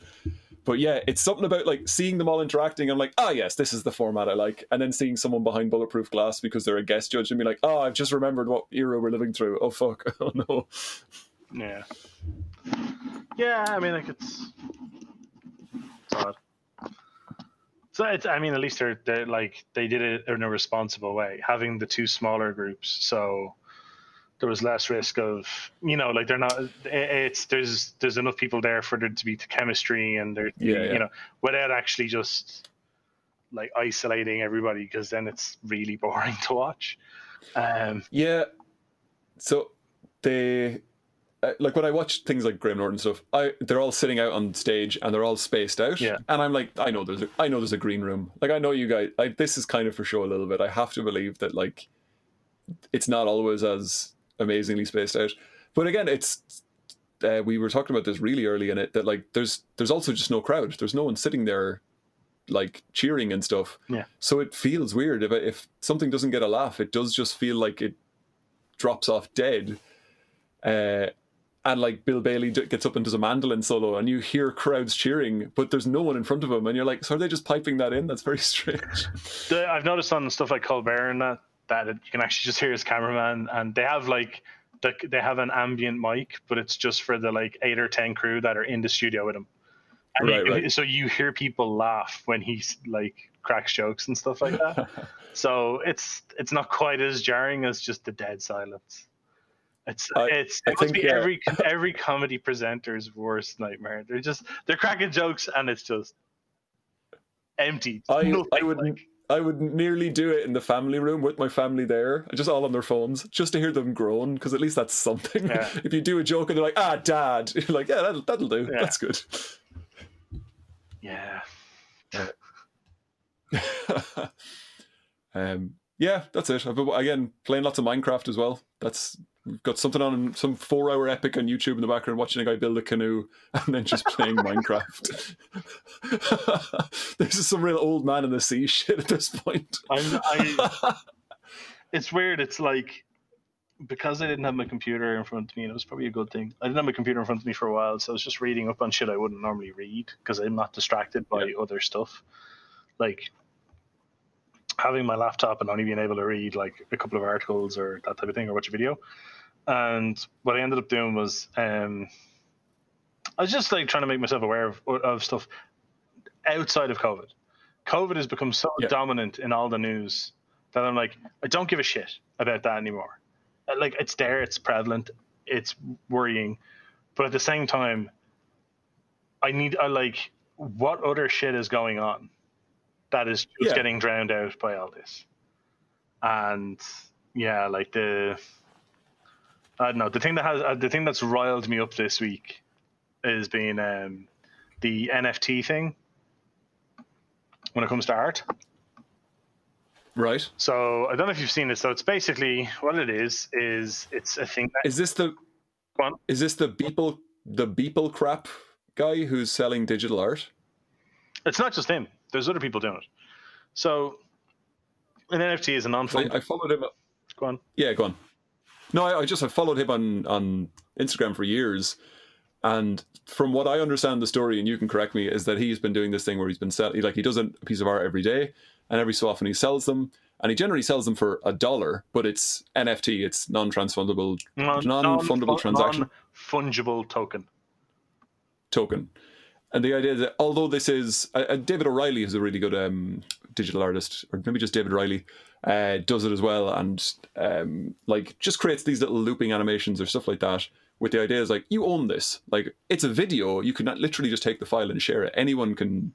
But yeah, it's something about like seeing them all interacting. I'm like, ah, yes, this is the format I like. And then seeing someone behind bulletproof glass because they're a guest judge and be like, oh, I've just remembered what era we're living through. Oh, fuck. Oh, no. Yeah. Yeah, I mean, like, it's odd. So, it's, I mean, at least they're like, they did it in a responsible way, having the two smaller groups. So there was less risk of, you know, like they're not, it's, there's enough people there for there to be the chemistry and there, you know, without actually just like isolating everybody, because then it's really boring to watch. So they, like when I watch things like Graham Norton stuff, they're all sitting out on stage and they're all spaced out. Yeah. And I'm like, I know there's a green room. Like, I know you guys, this is kind of for show a little bit. I have to believe that like, it's not always as amazingly spaced out. But again, it's we were talking about this really early in it, that like there's also just no crowd. There's no one sitting there like cheering and stuff. Yeah. So it feels weird if something doesn't get a laugh, it does just feel like it drops off dead. And like Bill Bailey gets up and does a mandolin solo and you hear crowds cheering, but there's no one in front of him, and you're like, so are they just piping that in? That's very strange. I've noticed on stuff like Colbert and that you can actually just hear his cameraman, and they have like they have an ambient mic, but it's just for the like 8 or 10 crew that are in the studio with him. And right. So you hear people laugh when he like cracks jokes and stuff like that. So it's not quite as jarring as just the dead silence. It must be every comedy presenter's worst nightmare. They're cracking jokes and it's just empty. I would nearly do it in the family room with my family there, just all on their phones, just to hear them groan, because at least that's something. Yeah. If you do a joke and they're like, ah, Dad, you're like, yeah, that'll do. Yeah. That's good. Yeah. That's it. I've been, again, playing lots of Minecraft as well. We've got something on, some 4-hour epic on YouTube in the background, watching a guy build a canoe and then just playing Minecraft. This is some real old man in the sea shit at this point. It's weird. It's like, because I didn't have my computer in front of me, and it was probably a good thing, I didn't have my computer in front of me for a while, so I was just reading up on shit I wouldn't normally read because I'm not distracted by other stuff. Like, having my laptop and only being able to read like a couple of articles or that type of thing, or watch a video. And what I ended up doing was I was just like trying to make myself aware of stuff outside of COVID. COVID has become so dominant in all the news that I'm like, I don't give a shit about that anymore. Like, it's there, it's prevalent, it's worrying. But at the same time, I like what other shit is going on that is just getting drowned out by all this. And yeah, like I don't know, the thing that's riled me up this week is being the NFT thing when it comes to art. Right. So I don't know if you've seen it. So it's basically what it is it's a thing. Is this the Beeple crap guy who's selling digital art? It's not just him. There's other people doing it. So an NFT is a non-fungible. I followed him. Go on. Yeah, go on. No, I followed him on Instagram for years. And from what I understand the story, and you can correct me, is that he's been doing this thing where he's been selling, like he does a piece of art every day, and every so often he sells them, and he generally sells them for $1, but it's NFT, it's non-fungible transaction. Non-fungible token. And the idea that although this is David O'Reilly is a really good digital artist, or maybe just David O'Reilly, does it as well, and like just creates these little looping animations or stuff like that. With the idea is like, you own this, like it's a video. You can literally just take the file and share it. Anyone can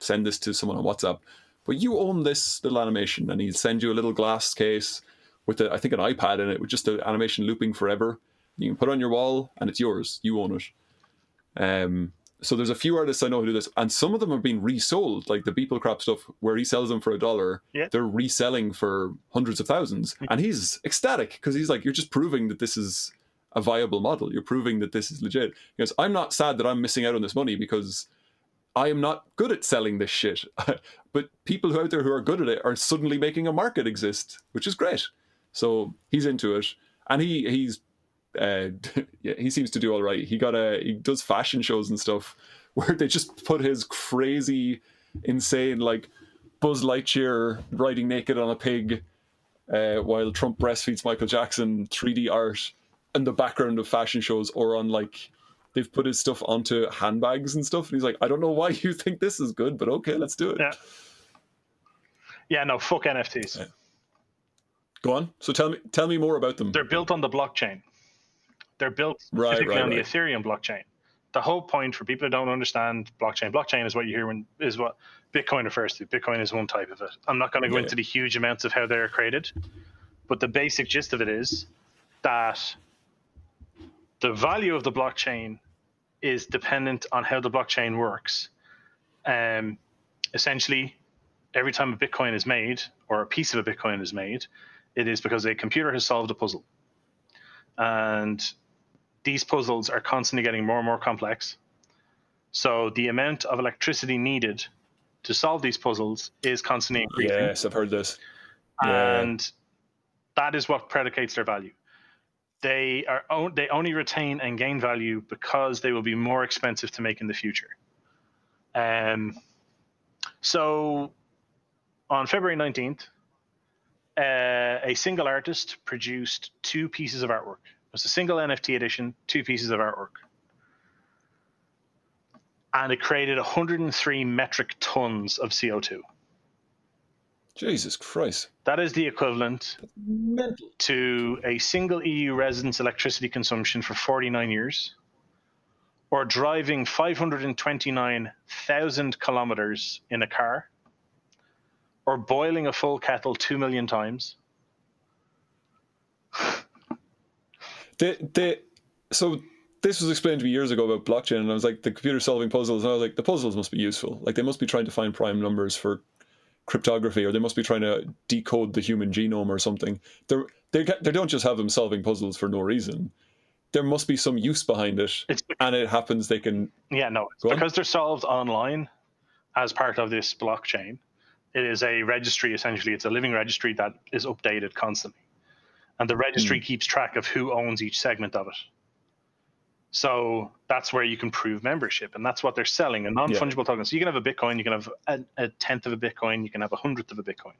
send this to someone on WhatsApp, but you own this little animation, and he'll send you a little glass case with I think an iPad in it with just the animation looping forever. You can put it on your wall, and it's yours. You own it. So there's a few artists I know who do this, and some of them have been resold, like the Beeple crap stuff where he sells them for $1. Yeah. They're reselling for hundreds of thousands. And he's ecstatic because he's like, you're just proving that this is a viable model. You're proving that this is legit. He goes, I'm not sad that I'm missing out on this money because I am not good at selling this shit. But people who out there who are good at it are suddenly making a market exist, which is great. So he's into it. And he's he seems to do all right. He does fashion shows and stuff where they just put his crazy, insane, like, Buzz Lightyear riding naked on a pig while Trump breastfeeds Michael Jackson 3D art in the background of fashion shows, or on, like, they've put his stuff onto handbags and stuff. And he's like, I don't know why you think this is good, but okay, let's do it. Yeah. Yeah, no, fuck NFTs. Yeah. Go on. So tell me more about them. They're built on the blockchain. They're built specifically on the Ethereum blockchain. The whole point, for people who don't understand blockchain is what you hear is what Bitcoin refers to. Bitcoin is one type of it. I'm not going to go into the huge amounts of how they're created, but the basic gist of it is that the value of the blockchain is dependent on how the blockchain works. Essentially, every time a Bitcoin is made, or a piece of a Bitcoin is made, it is because a computer has solved a puzzle. And these puzzles are constantly getting more and more complex. So the amount of electricity needed to solve these puzzles is constantly increasing. Yes, I've heard this. And that is what predicates their value. They only retain and gain value because they will be more expensive to make in the future. So on February 19th, a single artist produced two pieces of artwork. It was a single NFT edition, two pieces of artwork. And it created 103 metric tons of CO2. Jesus Christ. That is the equivalent to a single EU resident's electricity consumption for 49 years, or driving 529,000 kilometers in a car, or boiling a full kettle 2 million times. So this was explained to me years ago about blockchain, and I was like, the computer solving puzzles, and I was like, the puzzles must be useful. Like, they must be trying to find prime numbers for cryptography, or they must be trying to decode the human genome or something. They don't just have them solving puzzles for no reason. There must be some use behind it, and it happens they can... Yeah, no, because they're solved online as part of this blockchain. It is a registry, essentially. It's a living registry that is updated constantly. And the registry keeps track of who owns each segment of it. So that's where you can prove membership. And that's what they're selling, a non-fungible token. So you can have a Bitcoin, you can have a tenth of a Bitcoin, you can have a hundredth of a Bitcoin.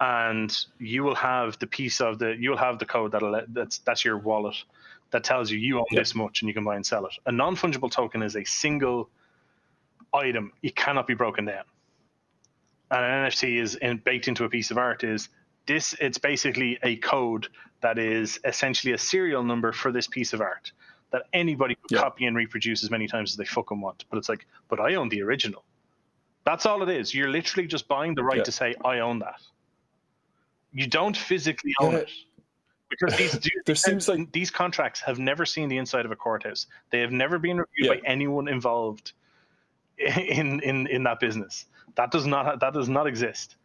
And you will have the piece of the code that's your wallet that tells you own this much, and you can buy and sell it. A non-fungible token is a single item. It cannot be broken down. And an NFT is baked into a piece of art is this. It's basically a code that is essentially a serial number for this piece of art that anybody could copy and reproduce as many times as they fucking want. But it's like, but I own the original. That's all it is. You're literally just buying the right to say, I own that. You don't physically own it. Because these contracts have never seen the inside of a courthouse. They have never been reviewed by anyone involved in that business. That does not exist.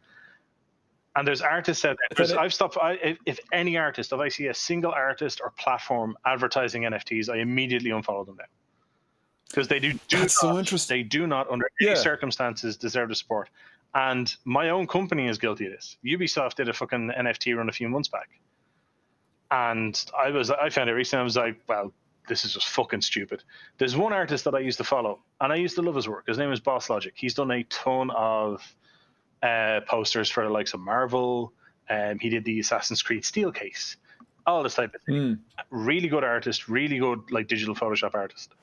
And there's artists out there. If any artist, if I see a single artist or platform advertising NFTs, I immediately unfollow them now, because they do not under any circumstances deserve the support. And my own company is guilty of this. Ubisoft did a fucking NFT run a few months back, and I found it recently. I was like, well, this is just fucking stupid. There's one artist that I used to follow, and I used to love his work. His name is Boss Logic. He's done a ton of posters for the likes of Marvel. He did the Assassin's Creed Steel case, all this type of thing. Really good artist, really good like digital Photoshop artist.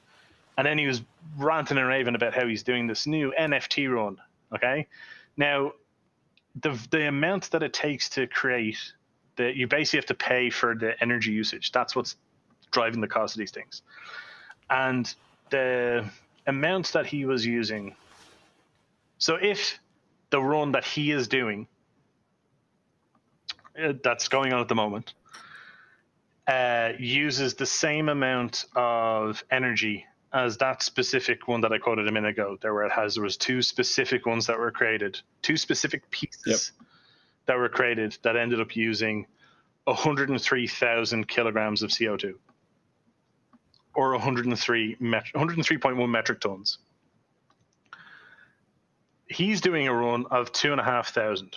And then he was ranting and raving about how he's doing this new NFT run. Okay, now the amount that it takes to create, that you basically have to pay for the energy usage. That's what's driving the cost of these things. And the amount that he was using, so if the run that he is doing that's going on at the moment uses the same amount of energy as that specific one that I quoted a minute ago, there was two specific ones that were created, two specific pieces that were created that ended up using 103,000 kilograms of CO2, or 103.1 metric tons. He's doing a run of 2,500.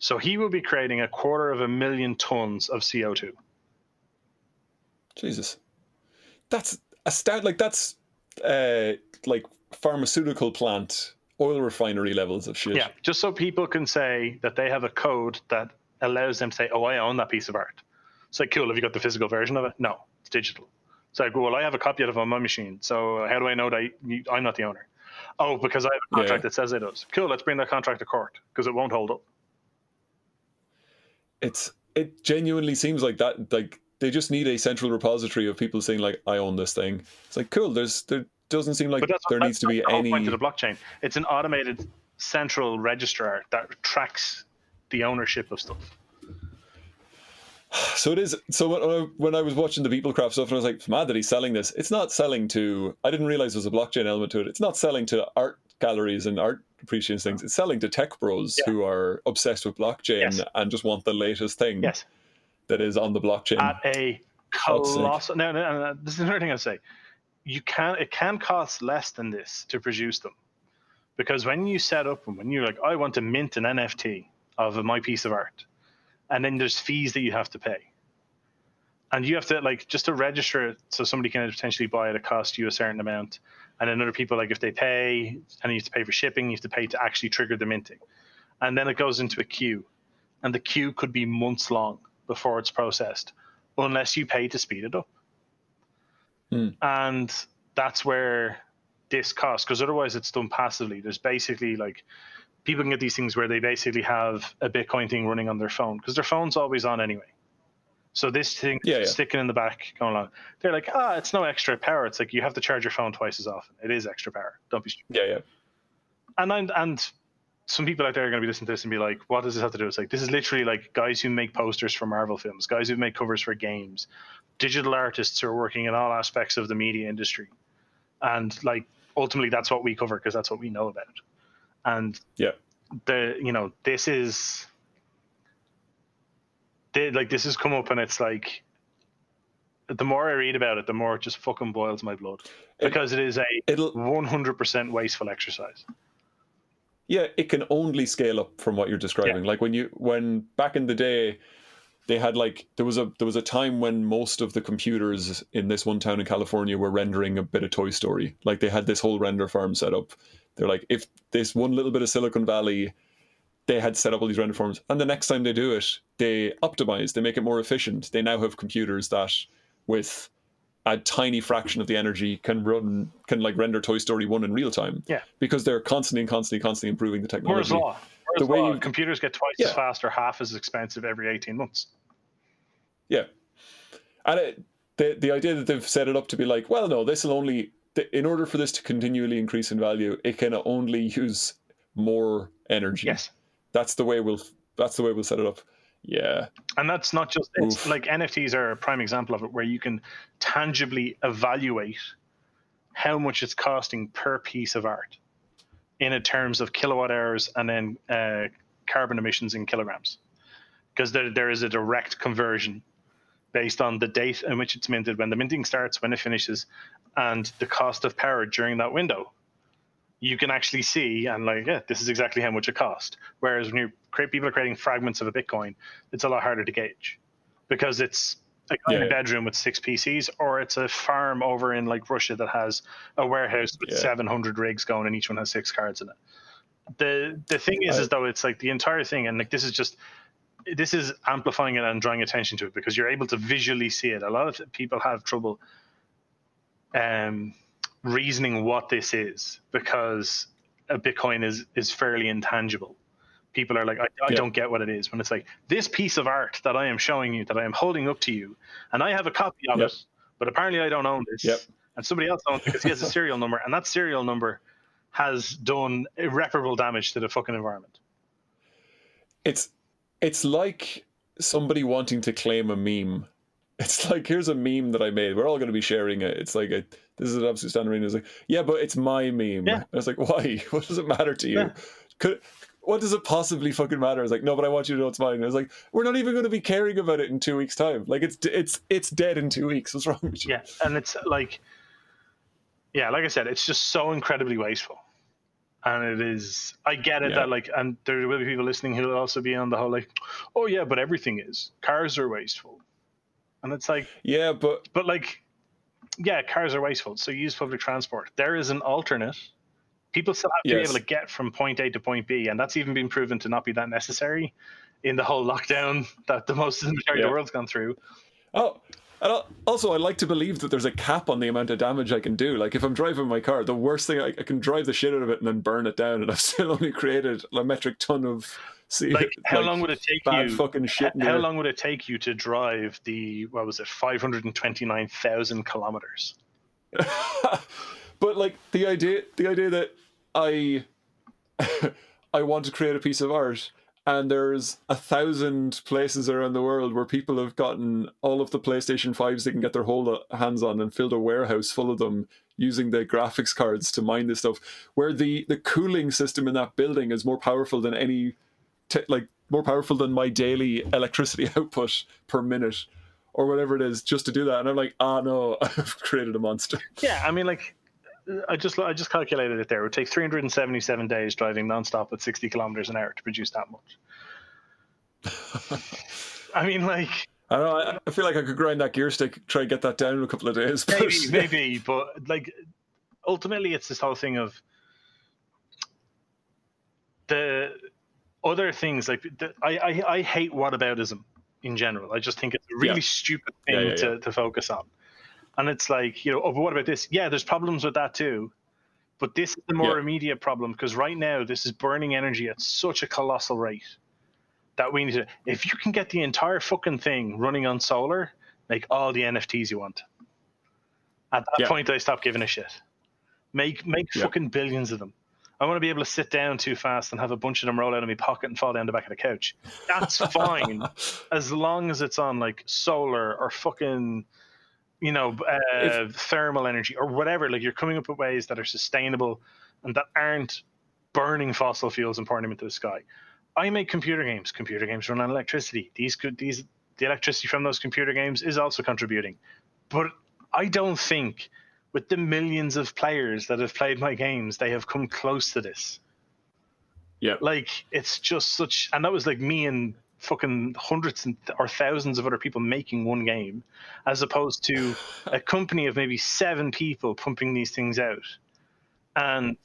So he will be creating 250,000 tons of CO2. Jesus. That's a stat. Like, that's like pharmaceutical plant, oil refinery levels of shit. Yeah, just so people can say that they have a code that allows them to say, oh, I own that piece of art. It's like, cool, have you got the physical version of it? No, it's digital. It's like, well, I have a copy of it on my machine, so how do I know that I'm not the owner? Oh, because I have a contract that says it does. Cool, let's bring that contract to court, because it won't hold up. It genuinely seems like that, like they just need a central repository of people saying, like, I own this thing. It's like, cool, there doesn't seem like there needs to be any... But that's the whole point of the blockchain. It's an automated central registrar that tracks the ownership of stuff. So it is. So when I was watching the Beeplecraft stuff, and I was like, it's mad that he's selling this. It's not selling to... I didn't realize there was a blockchain element to it. It's not selling to art galleries and art appreciation things. It's selling to tech bros who are obsessed with blockchain and just want the latest thing that is on the blockchain. At a colossal... No. This is another thing I say. It can cost less than this to produce them. Because when you set up and when you're like, I want to mint an NFT of my piece of art, and then there's fees that you have to pay. And you have to, like, just to register it so somebody can potentially buy it, it costs you a certain amount. And then other people, like, if they pay, and you have to pay for shipping, you have to pay to actually trigger the minting. And then it goes into a queue. And the queue could be months long before it's processed, unless you pay to speed it up. Mm. And that's where this costs, because otherwise it's done passively. There's basically, like... People can get these things where they basically have a Bitcoin thing running on their phone because their phone's always on anyway. So this thing sticking in the back going along. They're like, it's no extra power. It's like you have to charge your phone twice as often. It is extra power. Don't be stupid. Yeah. And some people out there are going to be listening to this and be like, what does this have to do? It's like, this is literally like guys who make posters for Marvel films, guys who make covers for games, digital artists who are working in all aspects of the media industry. And like, ultimately that's what we cover because that's what we know about it. And this has come up, and it's like the more I read about it, the more it just fucking boils my blood because it is a 100% wasteful exercise. Yeah, it can only scale up from what you're describing. Yeah. Like when back in the day, they had like there was a time when most of the computers in this one town in California were rendering a bit of Toy Story. Like they had this whole render farm set up. They're like, if this one little bit of Silicon Valley, they had set up all these render farms, and the next time they do it, they optimize, they make it more efficient. They now have computers that, with a tiny fraction of the energy, can render Toy Story 1 in real time. Yeah. Because they're constantly improving the technology. Moore's law. Computers get twice as fast or half as expensive every 18 months. Yeah. And the idea that they've set it up to be like, well, no, this will only... In order for this to continually increase in value, it can only use more energy. Yes, that's the way we'll set it up. Yeah, and that's not just it. Like NFTs are a prime example of it, where you can tangibly evaluate how much it's costing per piece of art in terms of kilowatt hours and then carbon emissions in kilograms, because there is a direct conversion based on the date in which it's minted, when the minting starts, when it finishes, and the cost of power during that window. You can actually see, and like, yeah, this is exactly how much it cost. Whereas when people are creating fragments of a Bitcoin, it's a lot harder to gauge because it's a guy in a bedroom with 6 PCs, or it's a farm over in like Russia that has a warehouse with 700 rigs going and each one has 6 cards in it. The thing is though, it's like the entire thing, and like this is amplifying it and drawing attention to it because you're able to visually see it. A lot of people have trouble reasoning what this is because a Bitcoin is fairly intangible. People are like, I don't get what it is. When it's like, this piece of art that I am showing you, that I am holding up to you, and I have a copy of it, but apparently I don't own this. Yep. And somebody else owns it because he has a serial number, and that serial number has done irreparable damage to the fucking environment. It's like somebody wanting to claim a meme. It's like, here's a meme that I made. We're all going to be sharing it. It's like, this is an absolute standard. It's like, yeah, but it's my meme. Yeah. And it's like, why? What does it matter to you? Yeah. What does it possibly fucking matter? It's like, no, but I want you to know it's mine. And it's like, we're not even going to be caring about it in 2 weeks' time. Like, it's dead in 2 weeks. What's wrong with you? Yeah, and it's like, yeah, like I said, it's just so incredibly wasteful. And it is, I get it that like, and there will be people listening who will also be on the whole like, oh yeah, but everything is. Cars are wasteful. And it's like, yeah, but like, yeah, cars are wasteful, so use public transport. There is an alternate. People still have to be able to get from point A to point B, and that's even been proven to not be that necessary in the whole lockdown that the most majority of the world's gone through. Oh, and also I like to believe that there's a cap on the amount of damage I can do. Like if I'm driving my car, the worst thing, I can drive the shit out of it and then burn it down, and I've still only created a metric ton of how long would it take you? Fucking shit. How long would it take you to drive the 529,000 kilometers? But like the idea that I want to create a piece of art, and there's 1,000 places around the world where people have gotten all of the PlayStation 5s they can get their whole hands on and filled a warehouse full of them using the graphics cards to mine this stuff, where the cooling system in that building is more powerful than more powerful than my daily electricity output per minute or whatever it is, just to do that. And I'm like, no, I've created a monster. Yeah, I mean, like, I just calculated it there. It would take 377 days driving nonstop at 60 kilometers an hour to produce that much. I mean, like, I don't know, I feel like I could grind that gear stick, try and get that down in a couple of days. Maybe, but like, ultimately, it's this whole thing of the other things. Like, I hate whataboutism in general. I just think it's a really stupid thing to focus on. And it's like, oh, but what about this? Yeah, there's problems with that too. But this is the more immediate problem, because right now this is burning energy at such a colossal rate that we need to... If you can get the entire fucking thing running on solar, make all the NFTs you want. At that point, I stop giving a shit. Make fucking billions of them. I want to be able to sit down too fast and have a bunch of them roll out of my pocket and fall down the back of the couch. That's fine. As long as it's on, like, solar or fucking... thermal energy or whatever. Like, you're coming up with ways that are sustainable and that aren't burning fossil fuels and pouring them into the sky. I make computer games. Computer games run on electricity. The electricity from those computer games is also contributing. But I don't think, with the millions of players that have played my games, they have come close to this. Yeah. Like, it's just such... And that was like me and... fucking hundreds or thousands of other people making one game, as opposed to a company of maybe 7 people pumping these things out. And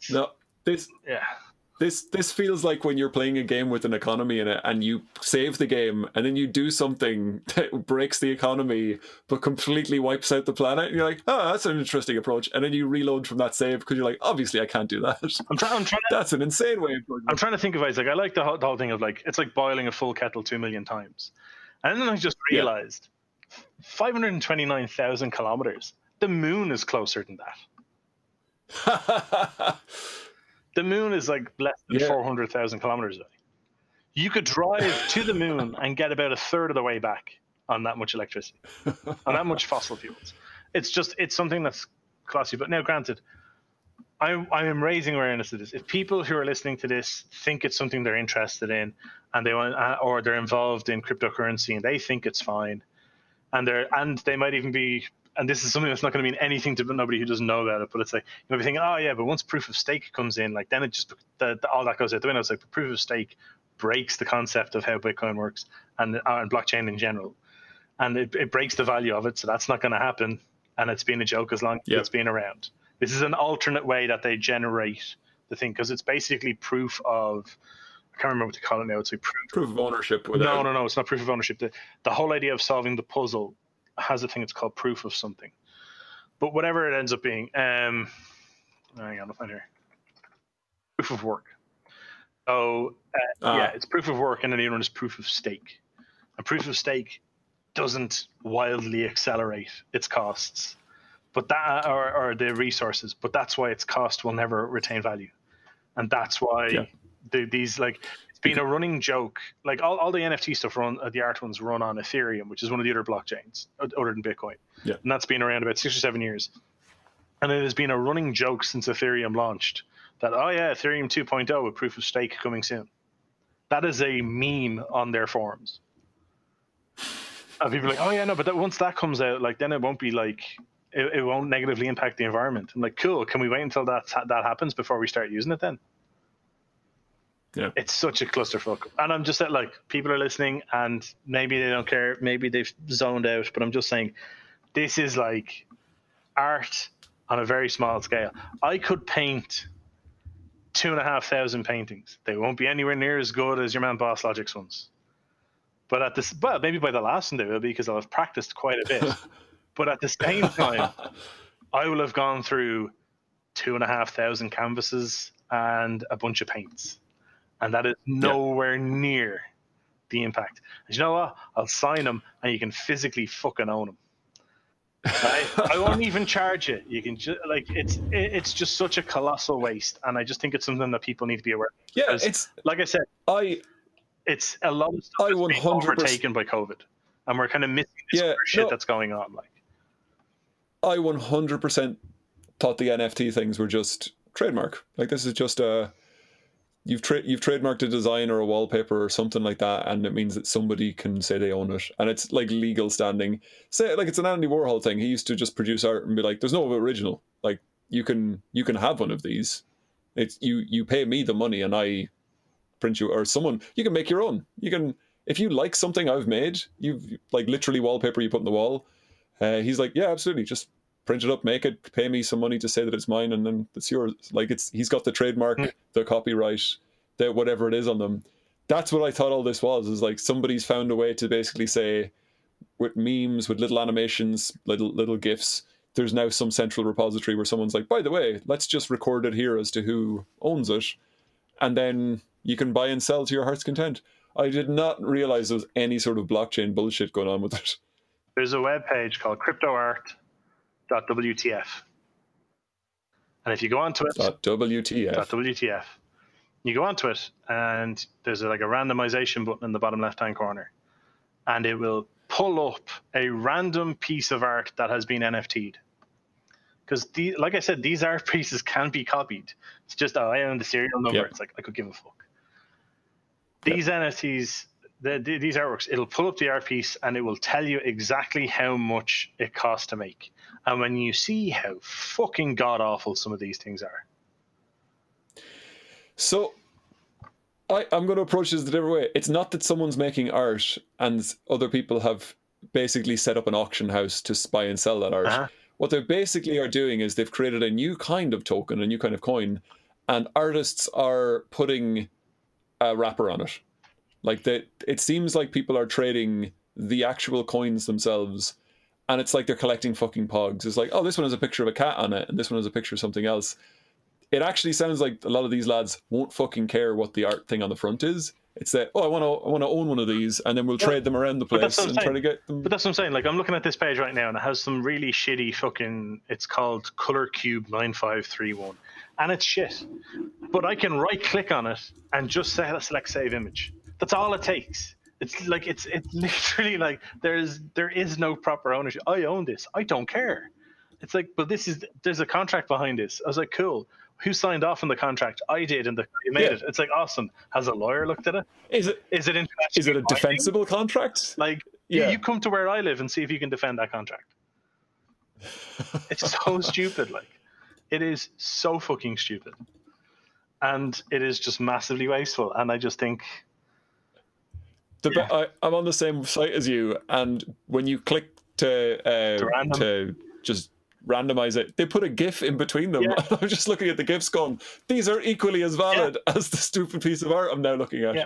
this feels like when you're playing a game with an economy in it, and you save the game and then you do something that breaks the economy but completely wipes out the planet, and you're like, that's an interesting approach, and then you reload from that save because you're like, obviously I can't do that. That's an insane way of doing it. I'm trying to think of ways. Like, I like the whole thing of, like, it's like boiling a full kettle 2 million times, and then I just realized 529,000 kilometers, the moon is closer than that. The moon is like less than 400,000 kilometers away. You could drive to the moon and get about a third of the way back on that much electricity, on that much fossil fuels. It's something that's classy. But now, granted, I am raising awareness of this. If people who are listening to this think it's something they're interested in, and they want, or they're involved in cryptocurrency and they think it's fine, and they might even be. And this is something that's not going to mean anything to nobody who doesn't know about it. But it's like, you might be thinking, but once proof of stake comes in, like, then it just all that goes out the window. It's like, the proof of stake breaks the concept of how Bitcoin works and blockchain in general, and it breaks the value of it. So that's not going to happen. And it's been a joke as long as it's been around. This is an alternate way that they generate the thing, because it's basically proof of. I can't remember what to call it now. It's like proof of ownership. No, it's not proof of ownership. The whole idea of solving the puzzle has a thing, it's called proof of something, but whatever it ends up being, hang on, I'll find here. Proof of work. So it's proof of work, and then the other one is proof of stake. And proof of stake doesn't wildly accelerate its costs, but that or the resources. But that's why its cost will never retain value, and that's why it's been a running joke. Like, all the NFT stuff the art ones run on Ethereum, which is one of the other blockchains other than Bitcoin. Yeah. And that's been around about 6 or 7 years. And it has been a running joke since Ethereum launched that, Ethereum 2.0 with proof of stake coming soon. That is a meme on their forums. And people are like, but that, once that comes out, like, then it won't be like, it won't negatively impact the environment. I'm like, cool, can we wait until that happens before we start using it then? Yeah. It's such a clusterfuck, and I'm just at, like, people are listening, and maybe they don't care, maybe they've zoned out, but I'm just saying, this is like art on a very small scale. I could paint 2,500 paintings. They won't be anywhere near as good as your man Boss Logic's ones. But at this, well, maybe by the last one they will be, because I'll have practiced quite a bit. But at the same time, I will have gone through 2,500 canvases and a bunch of paints. And that is nowhere near the impact. And you know what? I'll sign them and you can physically fucking own them. Right? I won't even charge it. You can just, like, it's just such a colossal waste. And I just think it's something that people need to be aware of. Yeah, it's, like I said, it's a lot of stuff that's being overtaken by COVID. And we're kind of missing this shit that's going on. Like, I 100% thought the NFT things were just trademark. Like, this is just a... You've trademarked a design or a wallpaper or something like that, and it means that somebody can say they own it, and it's like legal standing. Say, like, it's an Andy Warhol thing. He used to just produce art and be like, "There's no original. Like, you can have one of these. It's you pay me the money and I print you, or someone. You can make your own. You can, if you like something I've made, you've like literally wallpaper you put on the wall. He's like, yeah, absolutely, just print it up, make it, pay me some money to say that it's mine, and then it's yours. Like, it's, he's got the trademark, the copyright, the whatever it is on them. That's what I thought all this was, is like somebody's found a way to basically say, with memes, with little animations, little GIFs, there's now some central repository where someone's like, by the way, let's just record it here as to who owns it, and then you can buy and sell to your heart's content. I did not realize there was any sort of blockchain bullshit going on with it. There's a webpage called CryptoArt.wtf, and if you go onto it, .wtf, you go onto it, and there's like a randomization button in the bottom left-hand corner, and it will pull up a random piece of art that has been NFT'd. Because, like I said, these art pieces can be copied. It's just, oh, I own the serial number. Yep. It's like, I could give a fuck. These NFTs, these artworks, it'll pull up the art piece and it will tell you exactly how much it costs to make. And when you see how fucking god-awful some of these things are. So, I'm going to approach this a different way. It's not that someone's making art and other people have basically set up an auction house to buy and sell that art. Uh-huh. What they basically are doing is they've created a new kind of token, a new kind of coin, and artists are putting a wrapper on it. Like, it seems like people are trading the actual coins themselves, and it's like they're collecting fucking pogs. It's like, oh, this one has a picture of a cat on it, and this one has a picture of something else. It actually sounds like a lot of these lads won't fucking care what the art thing on the front is. It's that, oh, I want to own one of these, and then we'll trade them around the place and try to get them. But that's what I'm saying. Like, I'm looking at this page right now, and it has some really shitty fucking... It's called Color Cube 9531, and it's shit. But I can right-click on it and just select Save Image. That's all it takes. It's like, it's literally like there is no proper ownership. I own this. I don't care. It's like, but there's a contract behind this. I was like, cool. Who signed off on the contract? I did, and you made it. It's like, awesome. Has a lawyer looked at it? Is it a defensible contract? Like, you come to where I live and see if you can defend that contract. It's so stupid. Like, it is so fucking stupid, and it is just massively wasteful. And I just think. I'm on the same site as you, and when you click to just randomize it, they put a GIF in between them. Yeah. I'm just looking at the GIFs going, these are equally as valid as the stupid piece of art I'm now looking at. Yeah.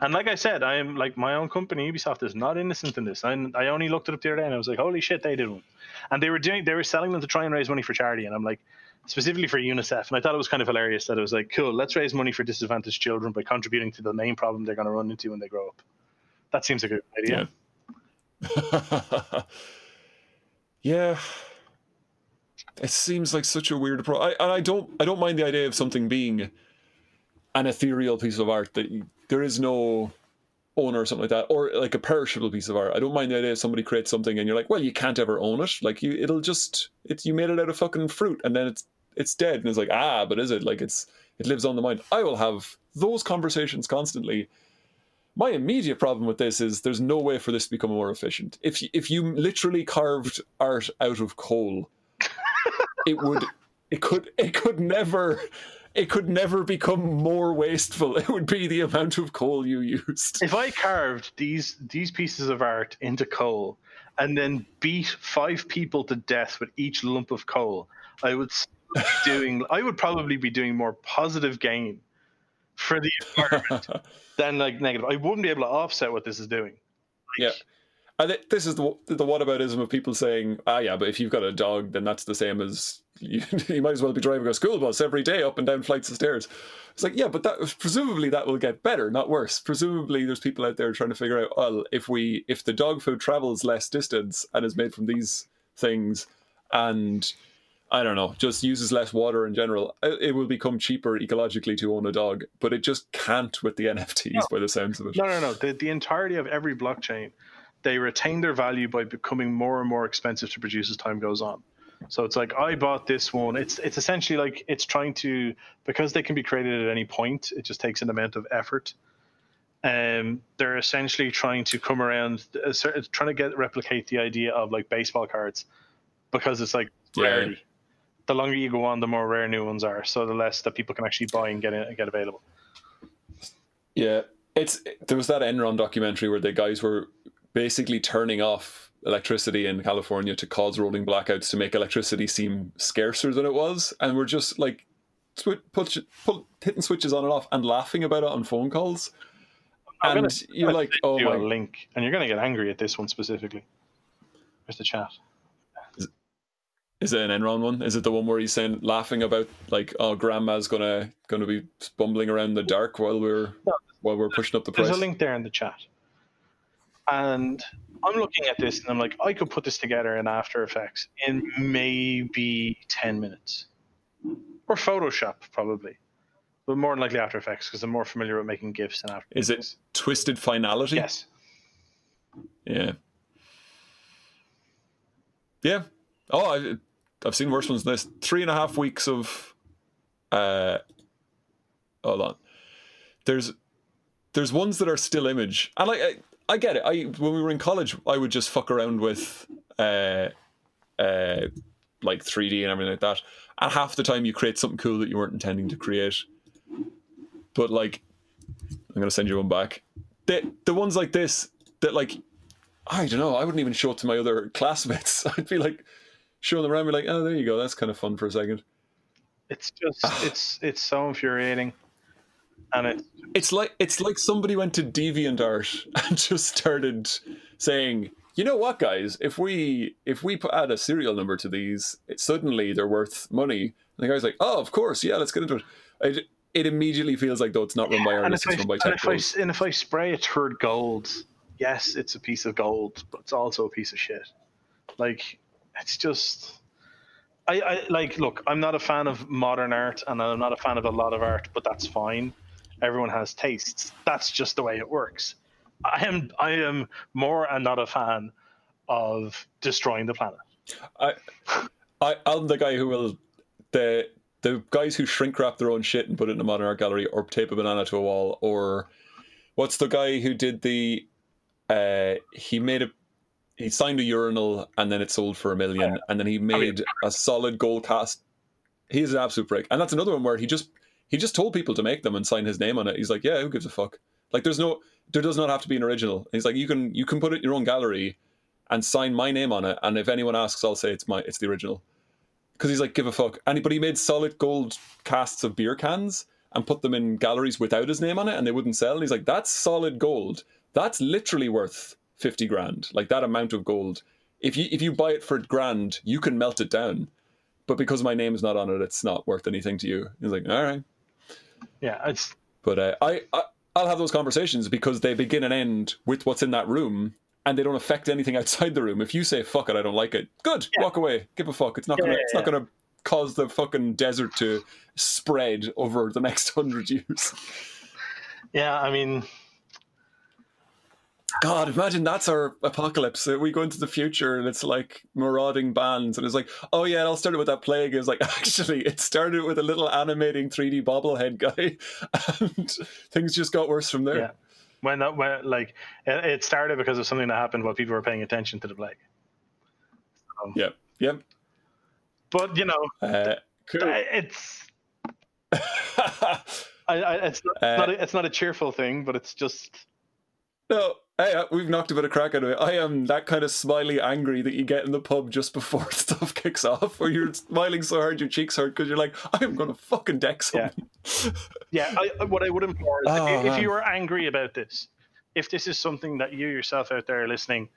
And like I said, I am, like, my own company, Ubisoft, is not innocent in this. I only looked it up the other day, and I was like, holy shit, they did one. And they were selling them to try and raise money for charity, and I'm like, specifically for UNICEF. And I thought it was kind of hilarious that it was like, cool, let's raise money for disadvantaged children by contributing to the main problem they're going to run into when they grow up. That seems like a good idea. Yeah. It seems like such a weird approach. I don't mind the idea of something being an ethereal piece of art that there is no owner or something like that, or like a perishable piece of art. I don't mind the idea if somebody creates something and you're like, well, you can't ever own it. Like, you made it out of fucking fruit, and then it's dead, and it's like, but is it? Like, it lives on the mind. I will have those conversations constantly. My immediate problem with this is there's no way for this to become more efficient. If you literally carved art out of coal, it could never become more wasteful. It would be the amount of coal you used. If I carved these pieces of art into coal and then beat 5 people to death with each lump of coal, I would probably be doing more positive gain for the environment than like negative. I wouldn't be able to offset what this is doing. Like, yeah. And this is the whataboutism of people saying, yeah, but if you've got a dog, then that's the same as you might as well be driving a school bus every day up and down flights of stairs. It's like, yeah, but that presumably that will get better, not worse. Presumably there's people out there trying to figure out, well, if the dog food travels less distance and is made from these things and, I don't know, just uses less water in general, it will become cheaper ecologically to own a dog, but it just can't with the NFTs by the sounds of it. No. The entirety of every blockchain, they retain their value by becoming more and more expensive to produce as time goes on. So it's like, I bought this one. It's essentially like it's trying to, because they can be created at any point, it just takes an amount of effort. They're essentially trying to come around, replicate the idea of like baseball cards, because it's like rarity. Yeah. The longer you go on, the more rare new ones are. So the less that people can actually buy and get available. Yeah, there was that Enron documentary where the guys were basically turning off electricity in California to cause rolling blackouts to make electricity seem scarcer than it was. And we're just like hitting switches on and off and laughing about it on phone calls. And you're like, oh my. Link. And you're going to get angry at this one specifically. Where's the chat? Is it an Enron one? Is it the one where he's saying, laughing about like, oh, grandma's gonna be bumbling around in the dark while we're pushing up the price? There's a link there in the chat. And I'm looking at this and I'm like, I could put this together in After Effects in maybe 10 minutes. Or Photoshop, probably. But more than likely After Effects, because I'm more familiar with making GIFs than After Effects. Is it Twisted Finality? Yes. Yeah. Yeah. Oh, I've seen worse ones than this. 3.5 weeks of... hold on. There's ones that are still image. And like... I get it. When we were in college, I would just fuck around with like 3D and everything like that. And half the time you create something cool that you weren't intending to create. But like, I'm going to send you one back. The ones like this, that like, I don't know, I wouldn't even show it to my other classmates. I'd be like, showing them around, be like, oh, there you go. That's kind of fun for a second. It's just, it's so infuriating. And it's like somebody went to DeviantArt and just started saying, you know what, guys, if we add a serial number to these, suddenly they're worth money. And the guy's like, oh, of course, yeah, let's get into it. It immediately feels like, though, it's not run by artists, it's run by tech pros. And if I spray a turd gold, yes, it's a piece of gold, but it's also a piece of shit. Like, it's just... I like, look, I'm not a fan of modern art and I'm not a fan of a lot of art, but that's fine. Everyone has tastes. That's just the way it works. I am more and not a fan of destroying the planet. I'm the guy who will... The guys who shrink wrap their own shit and put it in a modern art gallery, or tape a banana to a wall, or... What's the guy who did the... He signed a urinal and then it sold for $1 million. And then he made a solid gold cast. He's an absolute prick. And that's another one where he just told people to make them and sign his name on it. He's like, yeah, who gives a fuck? Like, there does not have to be an original. He's like, you can put it in your own gallery and sign my name on it. And if anyone asks, I'll say it's the original. Because he's like, give a fuck. But he made solid gold casts of beer cans and put them in galleries without his name on it, and they wouldn't sell. And he's like, that's solid gold. That's literally worth $50,000, like that amount of gold. If you buy it for $1,000, you can melt it down, but because my name is not on it, it's not worth anything to you. He's like, all right, yeah. I'll have those conversations because they begin and end with what's in that room, and they don't affect anything outside the room. If you say fuck it, I don't like it, good, yeah. Walk away, give a fuck. It's not gonna cause the fucking desert to spread over the next 100 years. Yeah, I mean. God, imagine that's our apocalypse. We go into the future and it's like marauding bands, and it's like, oh yeah, it all started with that plague. It was like, actually, it started with a little animating 3D bobblehead guy, and things just got worse from there. Yeah. When like it started because of something that happened while people were paying attention to the plague. Yep. But you know, cool. It's. It's not a cheerful thing, but it's just. No, hey, we've knocked a bit of crack out of it. I am that kind of smiley angry that you get in the pub just before stuff kicks off, where you're smiling so hard your cheeks hurt because you're like, I'm going to fucking deck something. Yeah, what I would implore is if you are angry about this, if this is something that you yourself out there listening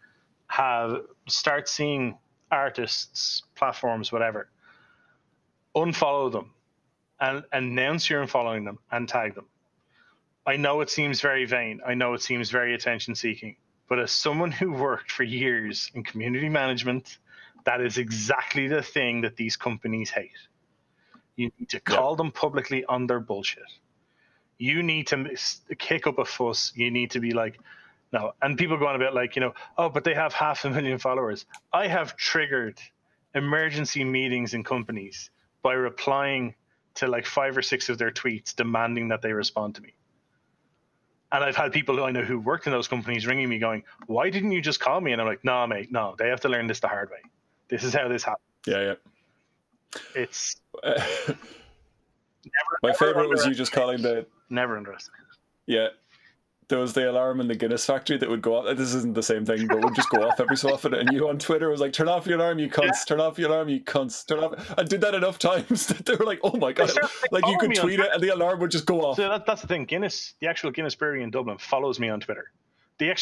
start seeing artists, platforms, whatever, unfollow them and announce you're unfollowing them and tag them. I know it seems very vain. I know it seems very attention-seeking. But as someone who worked for years in community management, that is exactly the thing that these companies hate. You need to call them publicly on their bullshit. You need to kick up a fuss. You need to be like, no. And people go on about like, you know, oh, but they have 500,000 followers. I have triggered emergency meetings in companies by replying to like 5 or 6 of their tweets demanding that they respond to me. And I've had people who I know who worked in those companies ringing me going, why didn't you just call me? And I'm like, no, mate, no. They have to learn this the hard way. This is how this happens. Yeah. It's... my favorite was you just calling the... Never underestimated. Yeah. There was the alarm in the Guinness factory that would go off. This isn't the same thing, but would just go off every so often. And you on Twitter was like, turn off your alarm, you cunts. Yeah. Turn off your alarm, you cunts. Turn off. I did that enough times that they were like, oh, my God. Like, you could tweet it and the alarm would just go off. So that's the thing. Guinness, the actual Guinness brewery in Dublin, follows me on Twitter.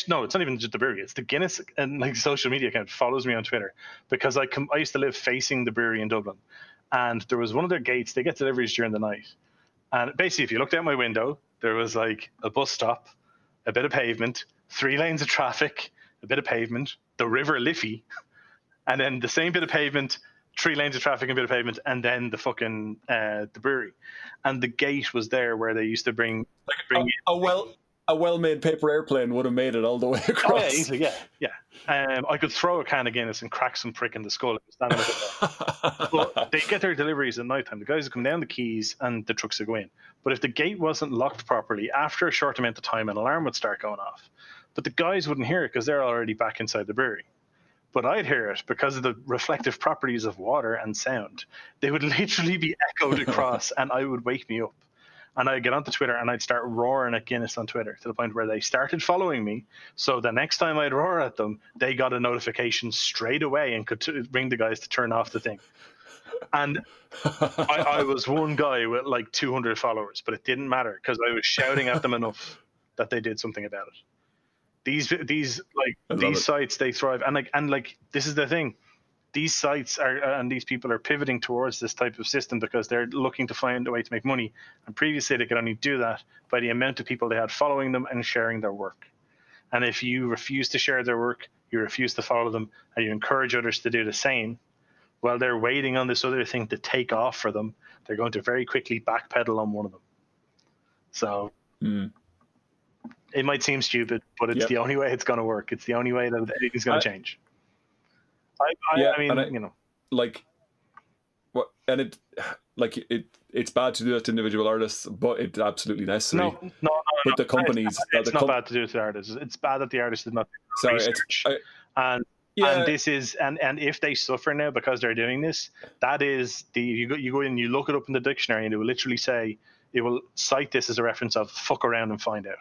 No, it's not even just the brewery. It's the Guinness and like social media account follows me on Twitter because I used to live facing the brewery in Dublin. And there was one of their gates. They get deliveries during the night. And basically, if you looked out my window, there was like a bus stop, a bit of pavement, 3 lanes of traffic, a bit of pavement, the River Liffey, and then the same bit of pavement, 3 lanes of traffic and a bit of pavement, and then the fucking the brewery. And the gate was there where they used to bring a well-made paper airplane would have made it all the way across. Oh, yeah, easily, yeah. I could throw a can of Guinness and crack some prick in the skull. But they get their deliveries at night time. The guys would come down the quays and the trucks would go in. But if the gate wasn't locked properly, after a short amount of time, an alarm would start going off. But the guys wouldn't hear it because they're already back inside the brewery. But I'd hear it because of the reflective properties of water and sound. They would literally be echoed across and I would wake me up. And I'd get onto Twitter and I'd start roaring at Guinness on Twitter to the point where they started following me. So the next time I'd roar at them, they got a notification straight away and could ring the guys to turn off the thing. And I was one guy with like 200 followers, but it didn't matter because I was shouting at them enough that they did something about it. These sites, they thrive. And this is the thing. These sites and these people are pivoting towards this type of system because they're looking to find a way to make money. And previously, they could only do that by the amount of people they had following them and sharing their work. And if you refuse to share their work, you refuse to follow them, and you encourage others to do the same, while they're waiting on this other thing to take off for them, they're going to very quickly backpedal on one of them. So it might seem stupid, but it's the only way it's going to work. It's the only way that anything's going to change. It's bad to do that to individual artists, but it's absolutely necessary. No, the companies, it's not bad to do it to artists. It's bad that the artist did not do research. And if they suffer now because they're doing this, that is you go in, you look it up in the dictionary, and it will literally say it will cite this as a reference of fuck around and find out.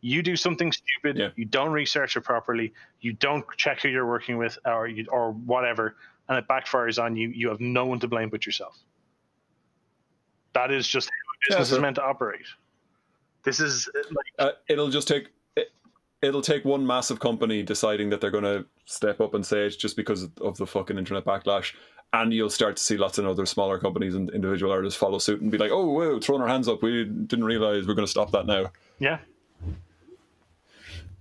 You do something stupid, you don't research it properly, you don't check who you're working with or whatever, and it backfires on you. You have no one to blame but yourself. That is just how business is meant to operate. This is it'll take one massive company deciding that they're going to step up and say it just because of the fucking internet backlash, and you'll start to see lots of other smaller companies and individual artists follow suit and be like, oh, whoa, throwing our hands up, we didn't realize we're going to stop that now. Yeah.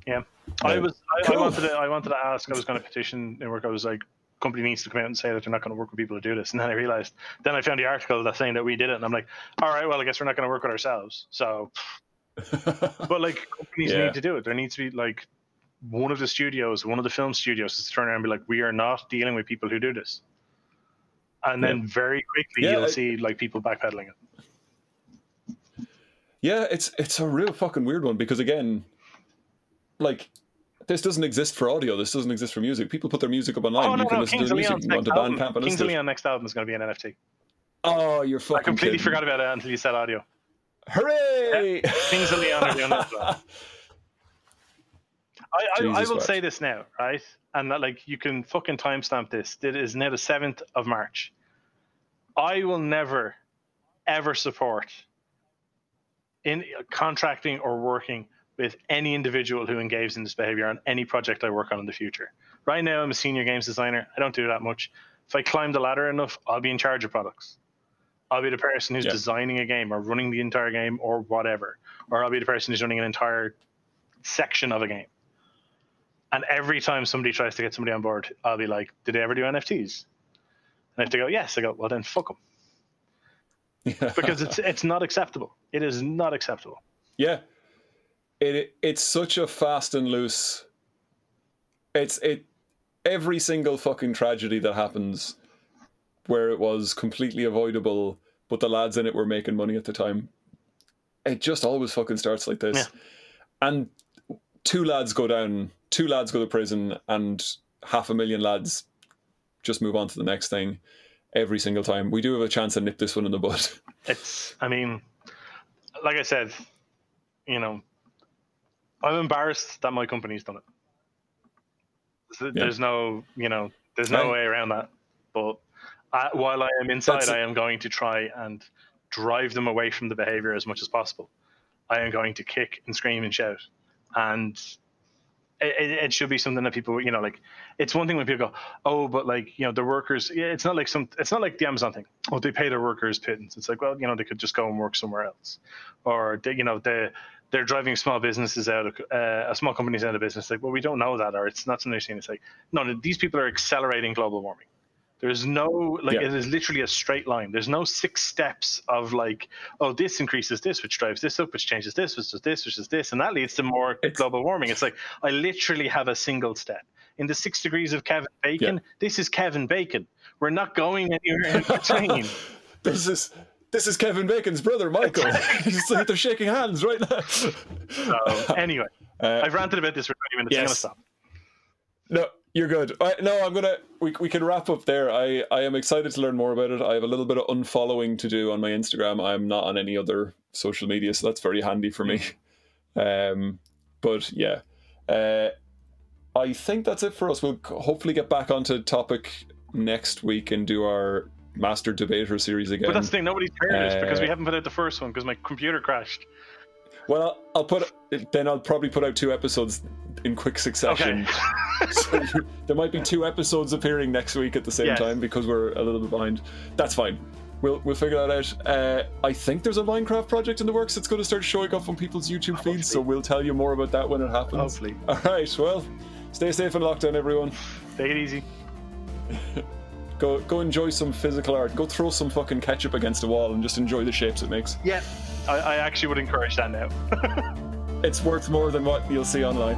Yeah, I wanted to ask. I was going to petition in work. I was like, company needs to come out and say that they're not going to work with people who do this. And then I realized. Then I found the article that's saying that we did it, and I'm like, all right, well, I guess we're not going to work with ourselves. So, but like companies need to do it. There needs to be like one of the film studios, is to turn around and be like, we are not dealing with people who do this. And then very quickly you'll see like people backpedaling it. Yeah, it's a real fucking weird one because again. Like, this doesn't exist for audio. This doesn't exist for music. People put their music up online. Listen to their music. Kings of Leon next album is going to be an NFT. Oh, you're fucking I completely kidding. Forgot about it until you said audio. Hooray! Yeah, Kings of Leon are doing that. I will say this now, right? And that, like, you can fucking timestamp this. It is now the 7th of March. I will never, ever support in contracting or working with any individual who engages in this behavior on any project I work on in the future. Right now, I'm a senior games designer. I don't do that much. If I climb the ladder enough, I'll be in charge of products. I'll be the person who's designing a game or running the entire game or whatever. Or I'll be the person who's running an entire section of a game. And every time somebody tries to get somebody on board, I'll be like, did they ever do NFTs? And if they go, yes, I go, well, then fuck them. Because it's not acceptable. It is not acceptable. Yeah. It's such a fast and loose. Every single fucking tragedy that happens where it was completely avoidable, but the lads in it were making money at the time. It just always fucking starts like this. Yeah. And two lads go down, two lads go to prison, and 500,000 lads just move on to the next thing every single time. We do have a chance to nip this one in the bud. I mean, like I said, you know, I'm embarrassed that my company's done it. So there's no, you know, there's no way around that. But while I am inside, I am going to try and drive them away from the behavior as much as possible. I am going to kick and scream and shout. And it should be something that people, you know, like, it's one thing when people go, oh, but like, you know, the workers, it's not like the Amazon thing. Oh, they pay their workers pittance. It's like, well, you know, they could just go and work somewhere else. Or, they, you know, they're driving small businesses out of small companies out of business. Like, well, we don't know that, or it's not something they're seeing. It's like, no, these people are accelerating global warming. There's no, like, it is literally a straight line. There's no 6 steps of like, oh, this increases this, which drives this up, which changes this, which does this, which is this, and that leads to more global warming. It's like, I literally have a single step. In the 6 degrees of Kevin Bacon, this is Kevin Bacon. We're not going anywhere in between. This is Kevin Bacon's brother, Michael. They're shaking hands right now. So, anyway, I've ranted about this for 20 minutes. Yes. I'm going to stop. No, you're good. We can wrap up there. I am excited to learn more about it. I have a little bit of unfollowing to do on my Instagram. I'm not on any other social media, so that's very handy for me. But yeah, I think that's it for us. We'll hopefully get back onto topic next week and do our Master Debater series again. But that's the thing, nobody's heard it because we haven't put out the first one because my computer crashed. Well, I'll probably put out 2 episodes in quick succession. Okay. So there might be 2 episodes appearing next week at the same time because we're a little bit behind. That's fine. We'll figure that out. I think there's a Minecraft project in the works that's going to start showing up on people's YouTube feeds, so we'll tell you more about that when it happens. Hopefully. All right. Well, stay safe in lockdown, everyone. Take it easy. Go enjoy some physical art. Go throw some fucking ketchup against a wall and just enjoy the shapes it makes. Yeah, I actually would encourage that now. It's worth more than what you'll see online.